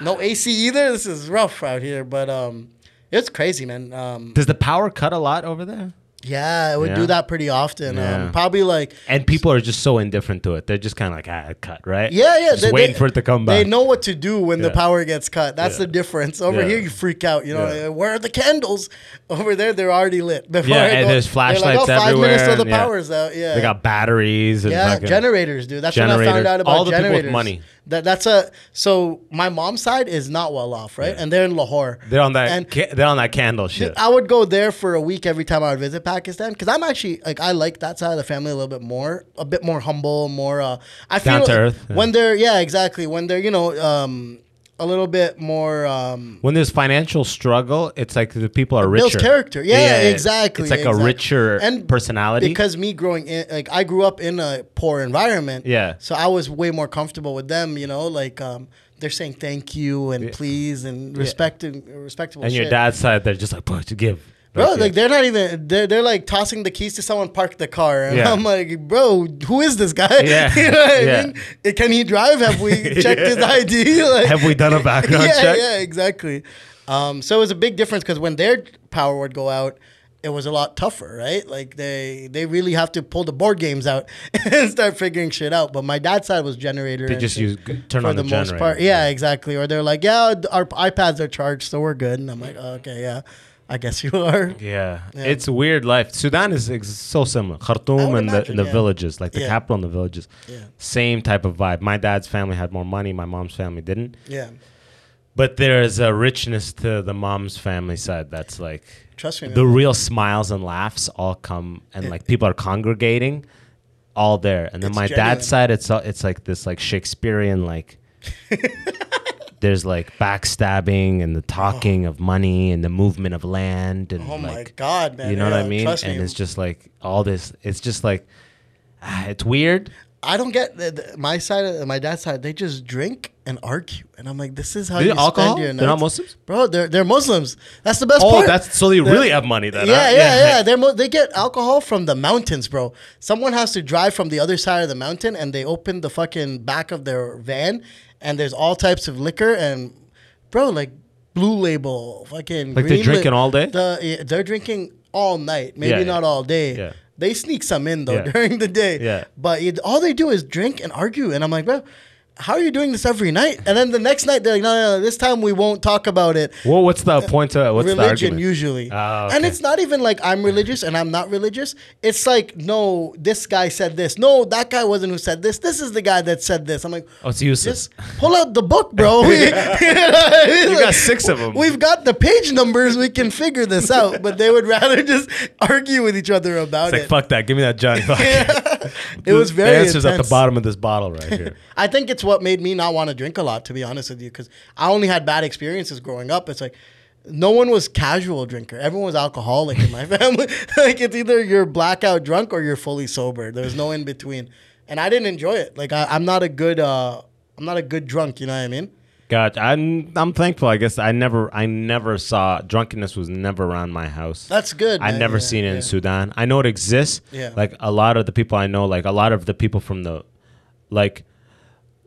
No A C either. This is rough out here. But um, it's crazy, man. Um, Does the power cut a lot over there? Yeah, it would yeah. do that pretty often. Yeah. Um, probably like... And people are just so indifferent to it. They're just kind of like, ah, cut, right? Yeah, yeah. Just they, waiting they, for it to come back. They know what to do when yeah. the power gets cut. That's yeah. the difference. Over yeah. here, you freak out. You know, yeah. where are the candles? Over there, they're already lit. Before yeah, and goes, there's flashlights like, oh, five everywhere. Five minutes till the yeah. power's out. Yeah. They got batteries. And yeah, generators, dude. That's generators. When I found out about all the generators. People with money. That, that's a... So my mom's side is not well off, right? Yeah. And they're in Lahore. They're on that, and they're on that candle shit. I would go there for a week every time I would visit Pakistan, because I'm actually like, I like that side of the family a little bit more, a bit more humble, more uh I feel down to earth, when yeah. they're yeah exactly when they're you know um a little bit more um when there's financial struggle, it's like the people are richer. Bill's character yeah, yeah, yeah exactly it's like exactly. a richer and personality, because me growing in, like I grew up in a poor environment, yeah so I was way more comfortable with them, you know, like um they're saying thank you and yeah. please and respect yeah. and respectable and shit. Your dad's side, they're just like, to give. Bro, like, they're not even, they're, they're like tossing the keys to someone, parked the car. And yeah. I'm like, bro, who is this guy? Yeah. You know what yeah. I mean? Can he drive? Have we checked yeah. his I D? Like, have we done a background yeah, check? Yeah, exactly. Um, so it was a big difference, because when their power would go out, it was a lot tougher, right? Like, they, they really have to pull the board games out and start figuring shit out. But my dad's side was generator. They just use, turn on the, the generator. Most part. Yeah, yeah, exactly. Or they're like, yeah, our iPads are charged, so we're good. And I'm like, oh, okay, yeah. I guess you are. Yeah. yeah. It's a weird life. Sudan is so similar. Khartoum and the, the yeah. villages, like the yeah. capital and the villages. Yeah. Same type of vibe. My dad's family had more money. My mom's family didn't. Yeah. But there is a richness to the mom's family side that's like... Trust me. The man. Real smiles and laughs all come, and it, like people are congregating all there. And then my genuine. dad's side, it's it's like this like Shakespearean like... There's like backstabbing and the talking oh. of money and the movement of land and oh like, my god, man! You know yeah, what I mean? And me. It's just like all this. It's just like, ah, it's weird. I don't get the, the, my side, of, my dad's side. They just drink and argue, and I'm like, this is how they you spend alcohol? Your nights. They're not Muslims, bro. They're they're Muslims. That's the best oh, part. Oh, that's so they they're, really have money then. Yeah, huh? yeah, yeah. yeah. They mo- they get alcohol from the mountains, bro. Someone has to drive from the other side of the mountain, and they open the fucking back of their van, and there's all types of liquor and, bro, like Blue Label, fucking. Like they're drinking li- all day. The, they're drinking all night, maybe yeah, not yeah. all day. Yeah. They sneak some in, though, yeah. during the day. Yeah. But it, all they do is drink and argue. And I'm like, bro, how are you doing this every night? And then the next night, they're like, no, no, no, this time we won't talk about it. Well, what's the point of what's religion, the argument? Usually. Oh, okay. And it's not even like I'm religious and I'm not religious. It's like, no, this guy said this. No, that guy wasn't who said this. This is the guy that said this. I'm like, oh, it's useless. Just pull out the book, bro. We, you like, got six of them. We've got the page numbers. We can figure this out. But they would rather just argue with each other about it's it. It's like, fuck that. Give me that Johnny Bucket. Yeah. It was very The answer's intense. At the bottom of this bottle right here. I think it's what made me not want to drink a lot, to be honest with you, because I only had bad experiences growing up. It's like no one was casual drinker. Everyone was alcoholic in my family. Like it's either you're blackout drunk or you're fully sober. There's no in between. And I didn't enjoy it. Like I, I'm not a good uh, I'm not a good drunk. You know what I mean? Gotcha. I'm I'm thankful. I guess I never I never saw drunkenness was never around my house. That's good. I man. never yeah, seen it yeah. in Sudan. I know it exists. Yeah. Like a lot of the people I know, like a lot of the people from the like.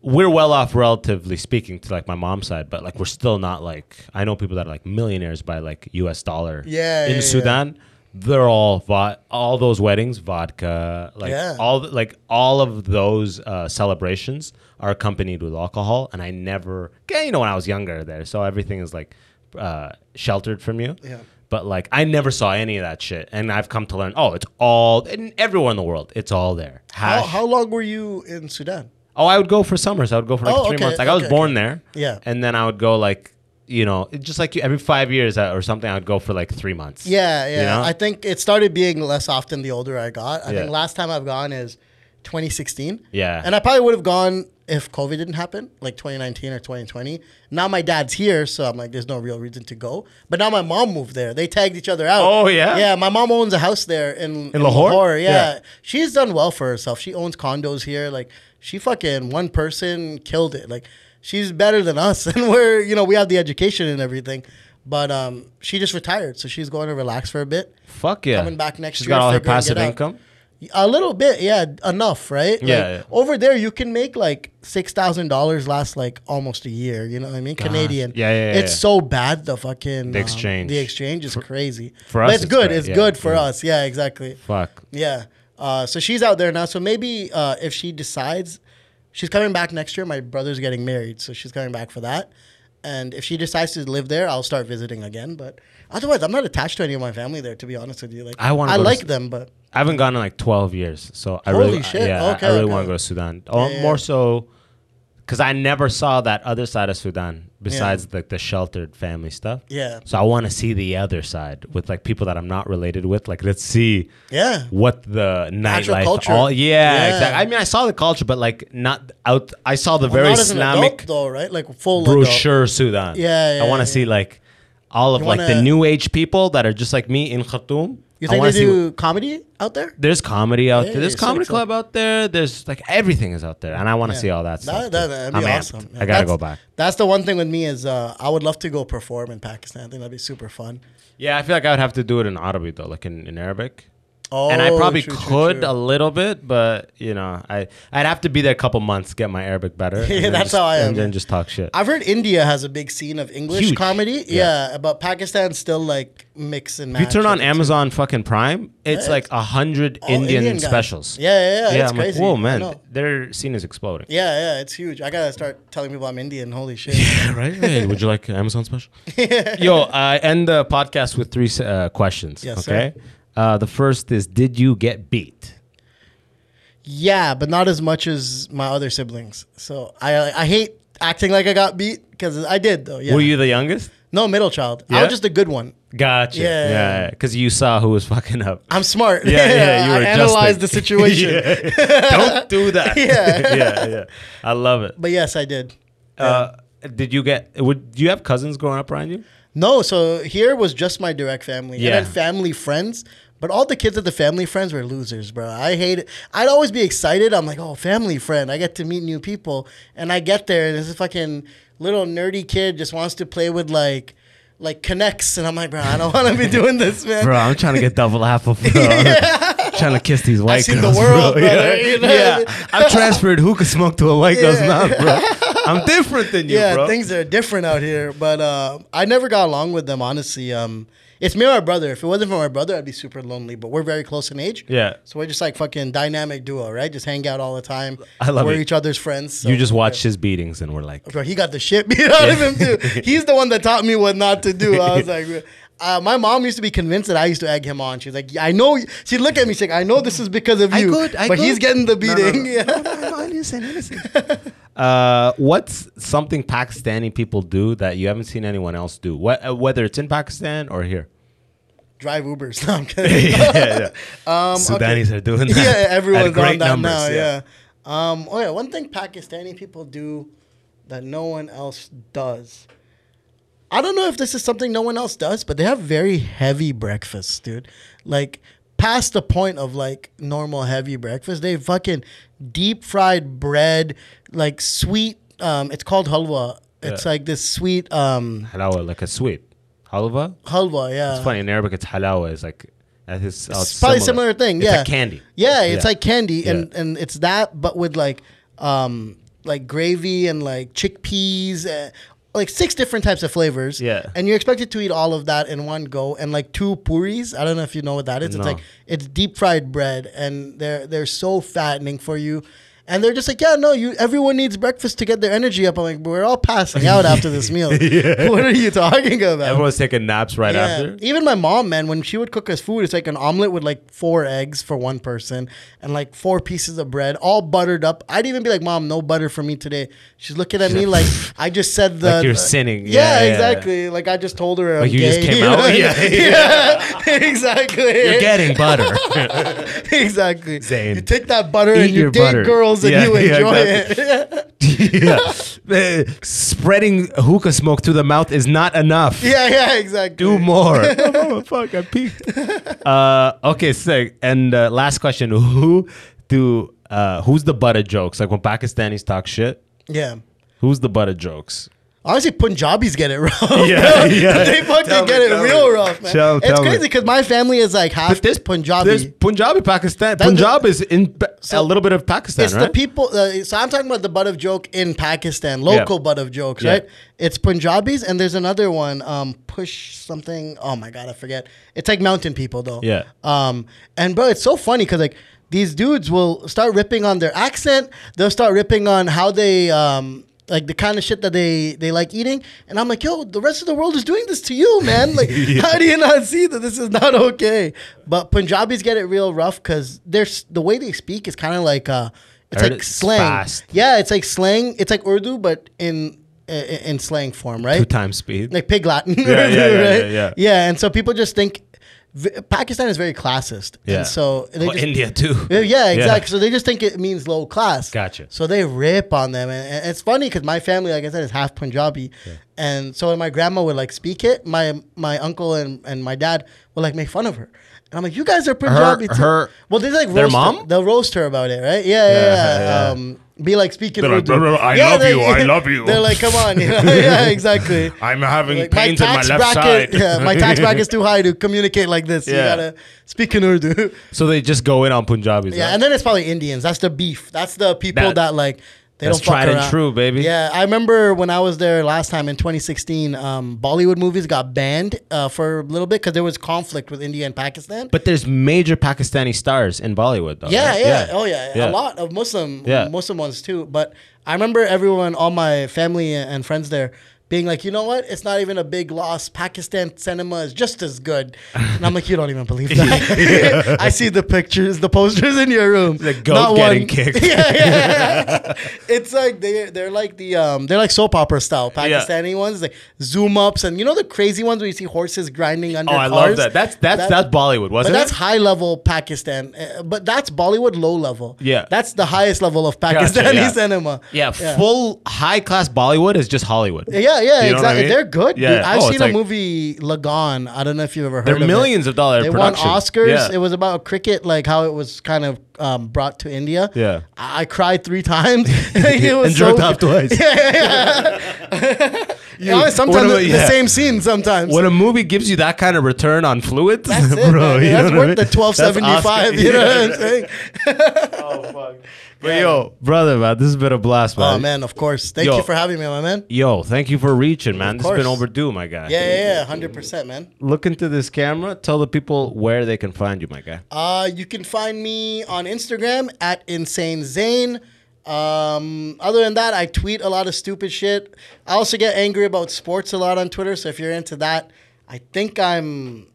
We're well off, relatively speaking, to like my mom's side, but like we're still not like I know people that are like millionaires by like U S dollar. Yeah, in yeah, Sudan, yeah. they're all vo- all those weddings, vodka, like yeah. all like all of those uh, celebrations are accompanied with alcohol. And I never, you know, when I was younger there, so everything is like uh, sheltered from you. Yeah. But like I never saw any of that shit, and I've come to learn. Oh, it's all and everywhere in the world. It's all there. Hash. How, how long were you in Sudan? Oh, I would go for summers. I would go for like oh, three okay, months. Like okay, I was born okay. there. Yeah. And then I would go like, you know, just like every five years or something, I would go for like three months. Yeah, yeah. You know? I think it started being less often the older I got. I yeah. think last time I've gone is twenty sixteen. Yeah. And I probably would have gone if COVID didn't happen, like twenty nineteen or twenty twenty. Now my dad's here, so I'm like, there's no real reason to go. But now my mom moved there. They tagged each other out. Oh, yeah? Yeah, my mom owns a house there in, in, in Lahore? Lahore. Yeah. yeah. She's done well for herself. She owns condos here, like... She fucking one person killed it. Like she's better than us, and we're you know we have the education and everything. But um, she just retired, so she's going to relax for a bit. Fuck yeah, coming back next she's year. She's got all her passive income. A little bit, yeah, enough, right? Yeah. Like, yeah. Over there, you can make like six thousand dollars last like almost a year. You know what I mean? God. Canadian. Yeah, yeah. yeah it's yeah. so bad the fucking the exchange. Um, the exchange is for, crazy. For us, but it's, it's good. Great. It's yeah, good for yeah. us. Yeah, exactly. Fuck. Yeah. Uh, so she's out there now. So maybe uh, if she decides, she's coming back next year. My brother's getting married, so she's coming back for that. And if she decides to live there, I'll start visiting again. But otherwise, I'm not attached to any of my family there, to be honest with you. Like I, I like to, them, but I haven't gone in like twelve years. So I holy really, shit. Yeah, okay, I, I really okay. want to go to Sudan. Oh, yeah, yeah. More so because I never saw that other side of Sudan besides yeah. like the sheltered family stuff. Yeah. So I want to see the other side with like people that I'm not related with. Like let's see. Yeah. What the nightlife? Culture. All yeah, yeah. Exactly. I mean, I saw the culture, but like not out. I saw the well, very not as Islamic, an adult, though, right? Like full brochure adult. Sudan. Yeah. yeah I want to yeah, see yeah. like all of you like wanna... the new age people that are just like me in Khartoum. You think they do what, comedy out there? There's comedy out yeah, there. There's comedy so club out there. There's like everything is out there, and I want to yeah. see all that stuff. That, that, that'd be I'm awesome. Yeah, I gotta go back. That's the one thing with me is uh, I would love to go perform in Pakistan. I think that'd be super fun. Yeah, I feel like I would have to do it in Arabic though, like in, in Arabic. Oh, and I probably true, could true, true. a little bit, but you know, I I'd have to be there a couple months, get my Arabic better. yeah, that's just, how I am. And then just talk shit. I've heard India has a big scene of English Huge. comedy. Yeah. yeah, but Pakistan's still like mix and match. If you turn on Amazon too. fucking Prime, it's yeah, like a hundred Indian, Indian specials. Yeah, yeah, yeah. yeah it's I'm crazy. Like, whoa, man, their scene is exploding. Yeah, yeah, it's huge. I gotta start telling people I'm Indian. Holy shit. Yeah, right. Hey, would you like an Amazon special? yeah. Yo, I uh, end the podcast with three uh, questions. Yes, okay. Sir. Uh, the first is, did you get beat? Yeah, but not as much as my other siblings. So I I hate acting like I got beat because I did, though. Yeah. Were you the youngest? No, middle child. Yeah? I was just a good one. Gotcha. Yeah, because yeah, yeah. you saw who was fucking up. I'm smart. Yeah, yeah. You were I analyzed the situation. yeah. Don't do that. Yeah. yeah, yeah. I love it. But yes, I did. Uh, yeah. Did you get... Would do you have cousins growing up around you? No, so here was just my direct family. Yeah. And then family friends. But all the kids at the family friends were losers, bro. I hate it. I'd always be excited. I'm like, oh, family friend. I get to meet new people. And I get there, and this fucking little nerdy kid just wants to play with, like, like connects. And I'm like, bro, I don't want to be doing this, man. Bro, I'm trying to get double apple, bro. Yeah. Trying to kiss these white I've seen girls. The world, bro. Brother, yeah. You know? Yeah. I've transferred hookah smoke to a white yeah. girl's mouth, bro. I'm different than you, yeah, bro. Yeah, things are different out here. But uh, I never got along with them, honestly. Um... It's me and my brother. If it wasn't for my brother, I'd be super lonely. But we're very close in age. Yeah. So we're just like fucking dynamic duo, right? Just hang out all the time. I love it. We're each other's friends. So you just watched yeah. his beatings and we're like... Bro, he got the shit beat out yeah. of him too. He's the one that taught me what not to do. I was like... Uh, my mom used to be convinced that I used to egg him on. She's like, I know. She'd look at me, she's like, I know this is because of you. I could, I but could. He's getting the beating. No, no, no. no, no, no, innocent, innocent. uh, what's something Pakistani people do that you haven't seen anyone else do? What, uh, whether it's in Pakistan or here? Drive Ubers. No, I'm kidding. yeah, yeah. um, Sudanis okay. are doing that. Yeah, everyone's on that numbers, now. Yeah. yeah. Um, oh, yeah. One thing Pakistani people do that no one else does. I don't know if this is something no one else does, but they have very heavy breakfasts, dude. Like, past the point of, like, normal heavy breakfast, they fucking deep-fried bread, like, sweet. Um, it's called halwa. Yeah. It's, like, this sweet... Um, halawa, like a sweet. Halwa? Halwa, yeah. It's funny. In Arabic, it's halawa. It's, like... It's, oh, it's, it's probably similar. similar thing, yeah. It's like candy. Yeah, it's yeah. like candy, and, yeah. and it's that, but with, like, um, like gravy and, like, chickpeas... Uh, like six different types of flavors. Yeah. And you're expected to eat all of that in one go and like two puris. I don't know if you know what that is. No. It's like it's deep fried bread and they're they're so fattening for you. And they're just like, yeah, no, you everyone needs breakfast to get their energy up. I'm like, we're all passing out after this meal. yeah. What are you talking about? Everyone's taking naps right yeah. after. Even my mom, man, when she would cook us food, it's like an omelet with like four eggs for one person and like four pieces of bread, all buttered up. I'd even be like, Mom, no butter for me today. She's looking at me like I just said the. Like you're the, sinning. Yeah, yeah, exactly. Yeah. Like I just told her. I'm like you gay. Just came out. yeah. yeah. yeah. Exactly. You're getting butter. exactly. Zane. You take that butter Eat and you date butter. girls. And yeah, you enjoy yeah, it. yeah. Uh, spreading hookah smoke through the mouth is not enough. Yeah, yeah, exactly. Do more. oh, fuck, I peaked. Uh, okay, sick. And uh, last question: Who do? Uh, who's the butt of jokes? Like when Pakistanis talk shit. Yeah. Who's the butt of jokes? Honestly, Punjabis get it rough. Yeah, yeah. They fucking get it real rough, man. Tell, it's tell crazy because my family is like half but this Punjabi. There's Punjabi, Pakistan. That's Punjab the, is in so a little bit of Pakistan, it's right? It's the people. Uh, so I'm talking about the butt of joke in Pakistan, local yeah. butt of jokes, yeah. right? It's Punjabis, and there's another one, um, Push something. Oh, my God, I forget. It's like mountain people, though. Yeah. Um, and, bro, it's so funny because, like, these dudes will start ripping on their accent. They'll start ripping on how they... Um, like the kind of shit that they, they like eating. And I'm like, yo, the rest of the world is doing this to you, man. Like, yeah. how do you not see that this is not okay? But Punjabis get it real rough because the way they speak is kind of like, uh, it's like it's slang. Fast. Yeah, it's like slang. It's like Urdu, but in uh, in slang form, right? Two times speed. Like pig Latin. Yeah, Urdu, yeah, yeah, right? yeah, yeah. Yeah, and so people just think, Pakistan is very classist. Yeah. And so they well, just, India too. Yeah, exactly. Yeah. So they just think it means low class. Gotcha. So they rip on them. And, and it's funny because my family, like I said, is half Punjabi. Yeah. And so when my grandma would like speak it, my my uncle and, and my dad would like make fun of her. And I'm like, you guys are Punjabi her, too. Her, well, they like roast mom? Her. They'll roast her about it, right? Yeah, yeah, yeah. yeah. yeah. Um, be like speaking like, Urdu. I yeah, love you. I love you. They're like, come on. You know? yeah, exactly. I'm having like, pains in my left bracket, side. yeah, my tax bracket is too high to communicate like this. Yeah. You gotta speak in Urdu. So they just go in on Punjabis. Yeah, right? And then it's probably Indians. That's the beef. That's the people that, that like they that's don't fuck tried around. And true, baby. Yeah, I remember when I was there last time in twenty sixteen. Um, Bollywood movies got banned uh, for a little bit because there was conflict with India and Pakistan. But there's major Pakistani stars in Bollywood, though. Yeah, right? yeah, yeah, oh yeah, yeah, a lot of Muslim, yeah. Muslim ones too. But I remember everyone, all my family and friends there, being like, you know what? It's not even a big loss. Pakistan cinema is just as good. And I'm like, you don't even believe that. yeah. I see the pictures, the posters in your room. The goat not getting one. Kicked. yeah, yeah. It's like they they're like the um they're like soap opera style Pakistani yeah. ones, like zoom ups and you know the crazy ones where you see horses grinding under. Oh, cars? I love that. That's that's that's, that's Bollywood, wasn't but it? That's high level Pakistan, uh, but that's Bollywood low level. Yeah, that's the highest level of Pakistani gotcha, yeah. cinema. Yeah, yeah, full high class Bollywood is just Hollywood. Yeah. Yeah, yeah, you know exactly. I mean? They're good. Yeah. Dude. I've oh, seen a like, movie, Lagan. I don't know if you've ever heard of it. They're millions of dollars production. They won Oscars. Yeah. It was about cricket, like how it was kind of um, brought to India. Yeah. I, I cried three times. It was and so jerked off twice. Yeah, yeah, yeah. You know, sometimes a, yeah. the same scene sometimes. When a movie gives you that kind of return on fluids, that's it, bro, man, that's worth I mean? the twelve seventy-five. You know yeah. what I'm saying? Oh, fuck. But yeah. yo, brother, man, this has been a blast, man. Oh, man, of course. Thank yo, you for having me, my man. Yo, thank you for reaching, man. This has been overdue, my guy. Yeah, yeah, yeah, one hundred percent, man. Look into this camera. Tell the people where they can find you, my guy. Uh, you can find me on Instagram at insanezain. Um, other than that, I tweet a lot of stupid shit. I also get angry about sports a lot on Twitter. So if you're into that, I think I'm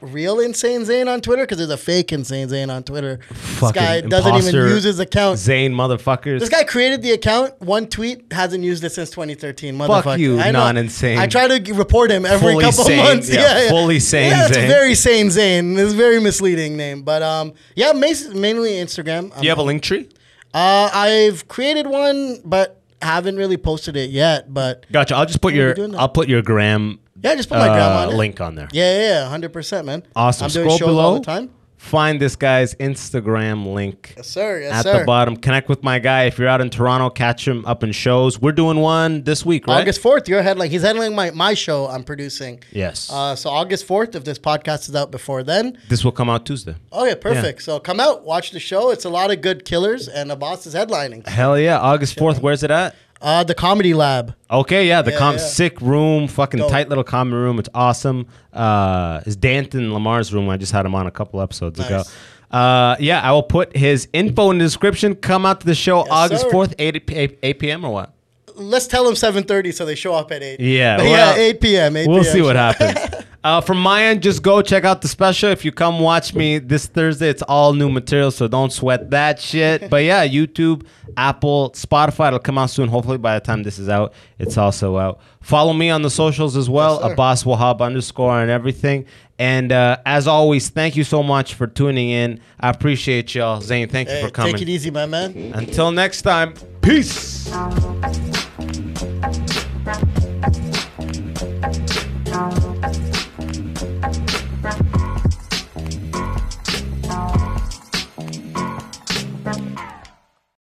Real Insane Zane on Twitter, because there's a fake Insane Zane on Twitter. Fucking this guy doesn't even use his account. Zane motherfuckers. This guy created the account. One tweet, hasn't used it since twenty thirteen. Motherfucker. Fuck you, non-insane. I try to report him every fully couple sane. months. Yeah, yeah, yeah. Fully sane. Yeah, it's Zane. Very sane Zane. It's a very misleading name, but um, yeah, mainly Instagram. Do you have a link tree? Uh, I've created one, but haven't really posted it yet. But gotcha. I'll just put your I'll put your gram. Yeah, just put my uh, gram on it. Link on there. Yeah, yeah, yeah, one hundred percent, man. Awesome. I'm doing Scroll shows below. All the time. Find this guy's Instagram link. Yes, sir. Yes, at sir. the bottom. Connect with my guy. If you're out in Toronto, catch him up in shows. We're doing one this week, right? August fourth. You're headlining. He's headlining my, my show I'm producing. Yes. Uh, so August fourth, if this podcast is out before then. This will come out Tuesday. Oh, yeah. Perfect. Yeah. So come out. Watch the show. It's a lot of good killers, and Abbas is headlining. So. Hell yeah. August fourth. Where's it at? Uh, the Comedy Lab. Okay, yeah, the yeah, com yeah. sick room, fucking Dope. tight little comedy room. It's awesome. Uh, it's Danton Lamar's room. I just had him on a couple episodes nice. ago. Uh, yeah, I will put his info in the description. Come out to the show yes, August sir. fourth, eight p m or what? Let's tell them seven thirty so they show up at eight. Yeah, but well, yeah, eight p m We'll see what happens. Uh, from my end, just go check out the special. If you come watch me this Thursday, it's all new material, so don't sweat that shit. But yeah, YouTube, Apple, Spotify, it'll come out soon. Hopefully by the time this is out, it's also out. Follow me on the socials as well, yes, Abbas Wahab underscore and everything. And uh, as always, thank you so much for tuning in. I appreciate y'all. Zane, thank hey, you for coming. Take it easy, my man. Until next time, peace.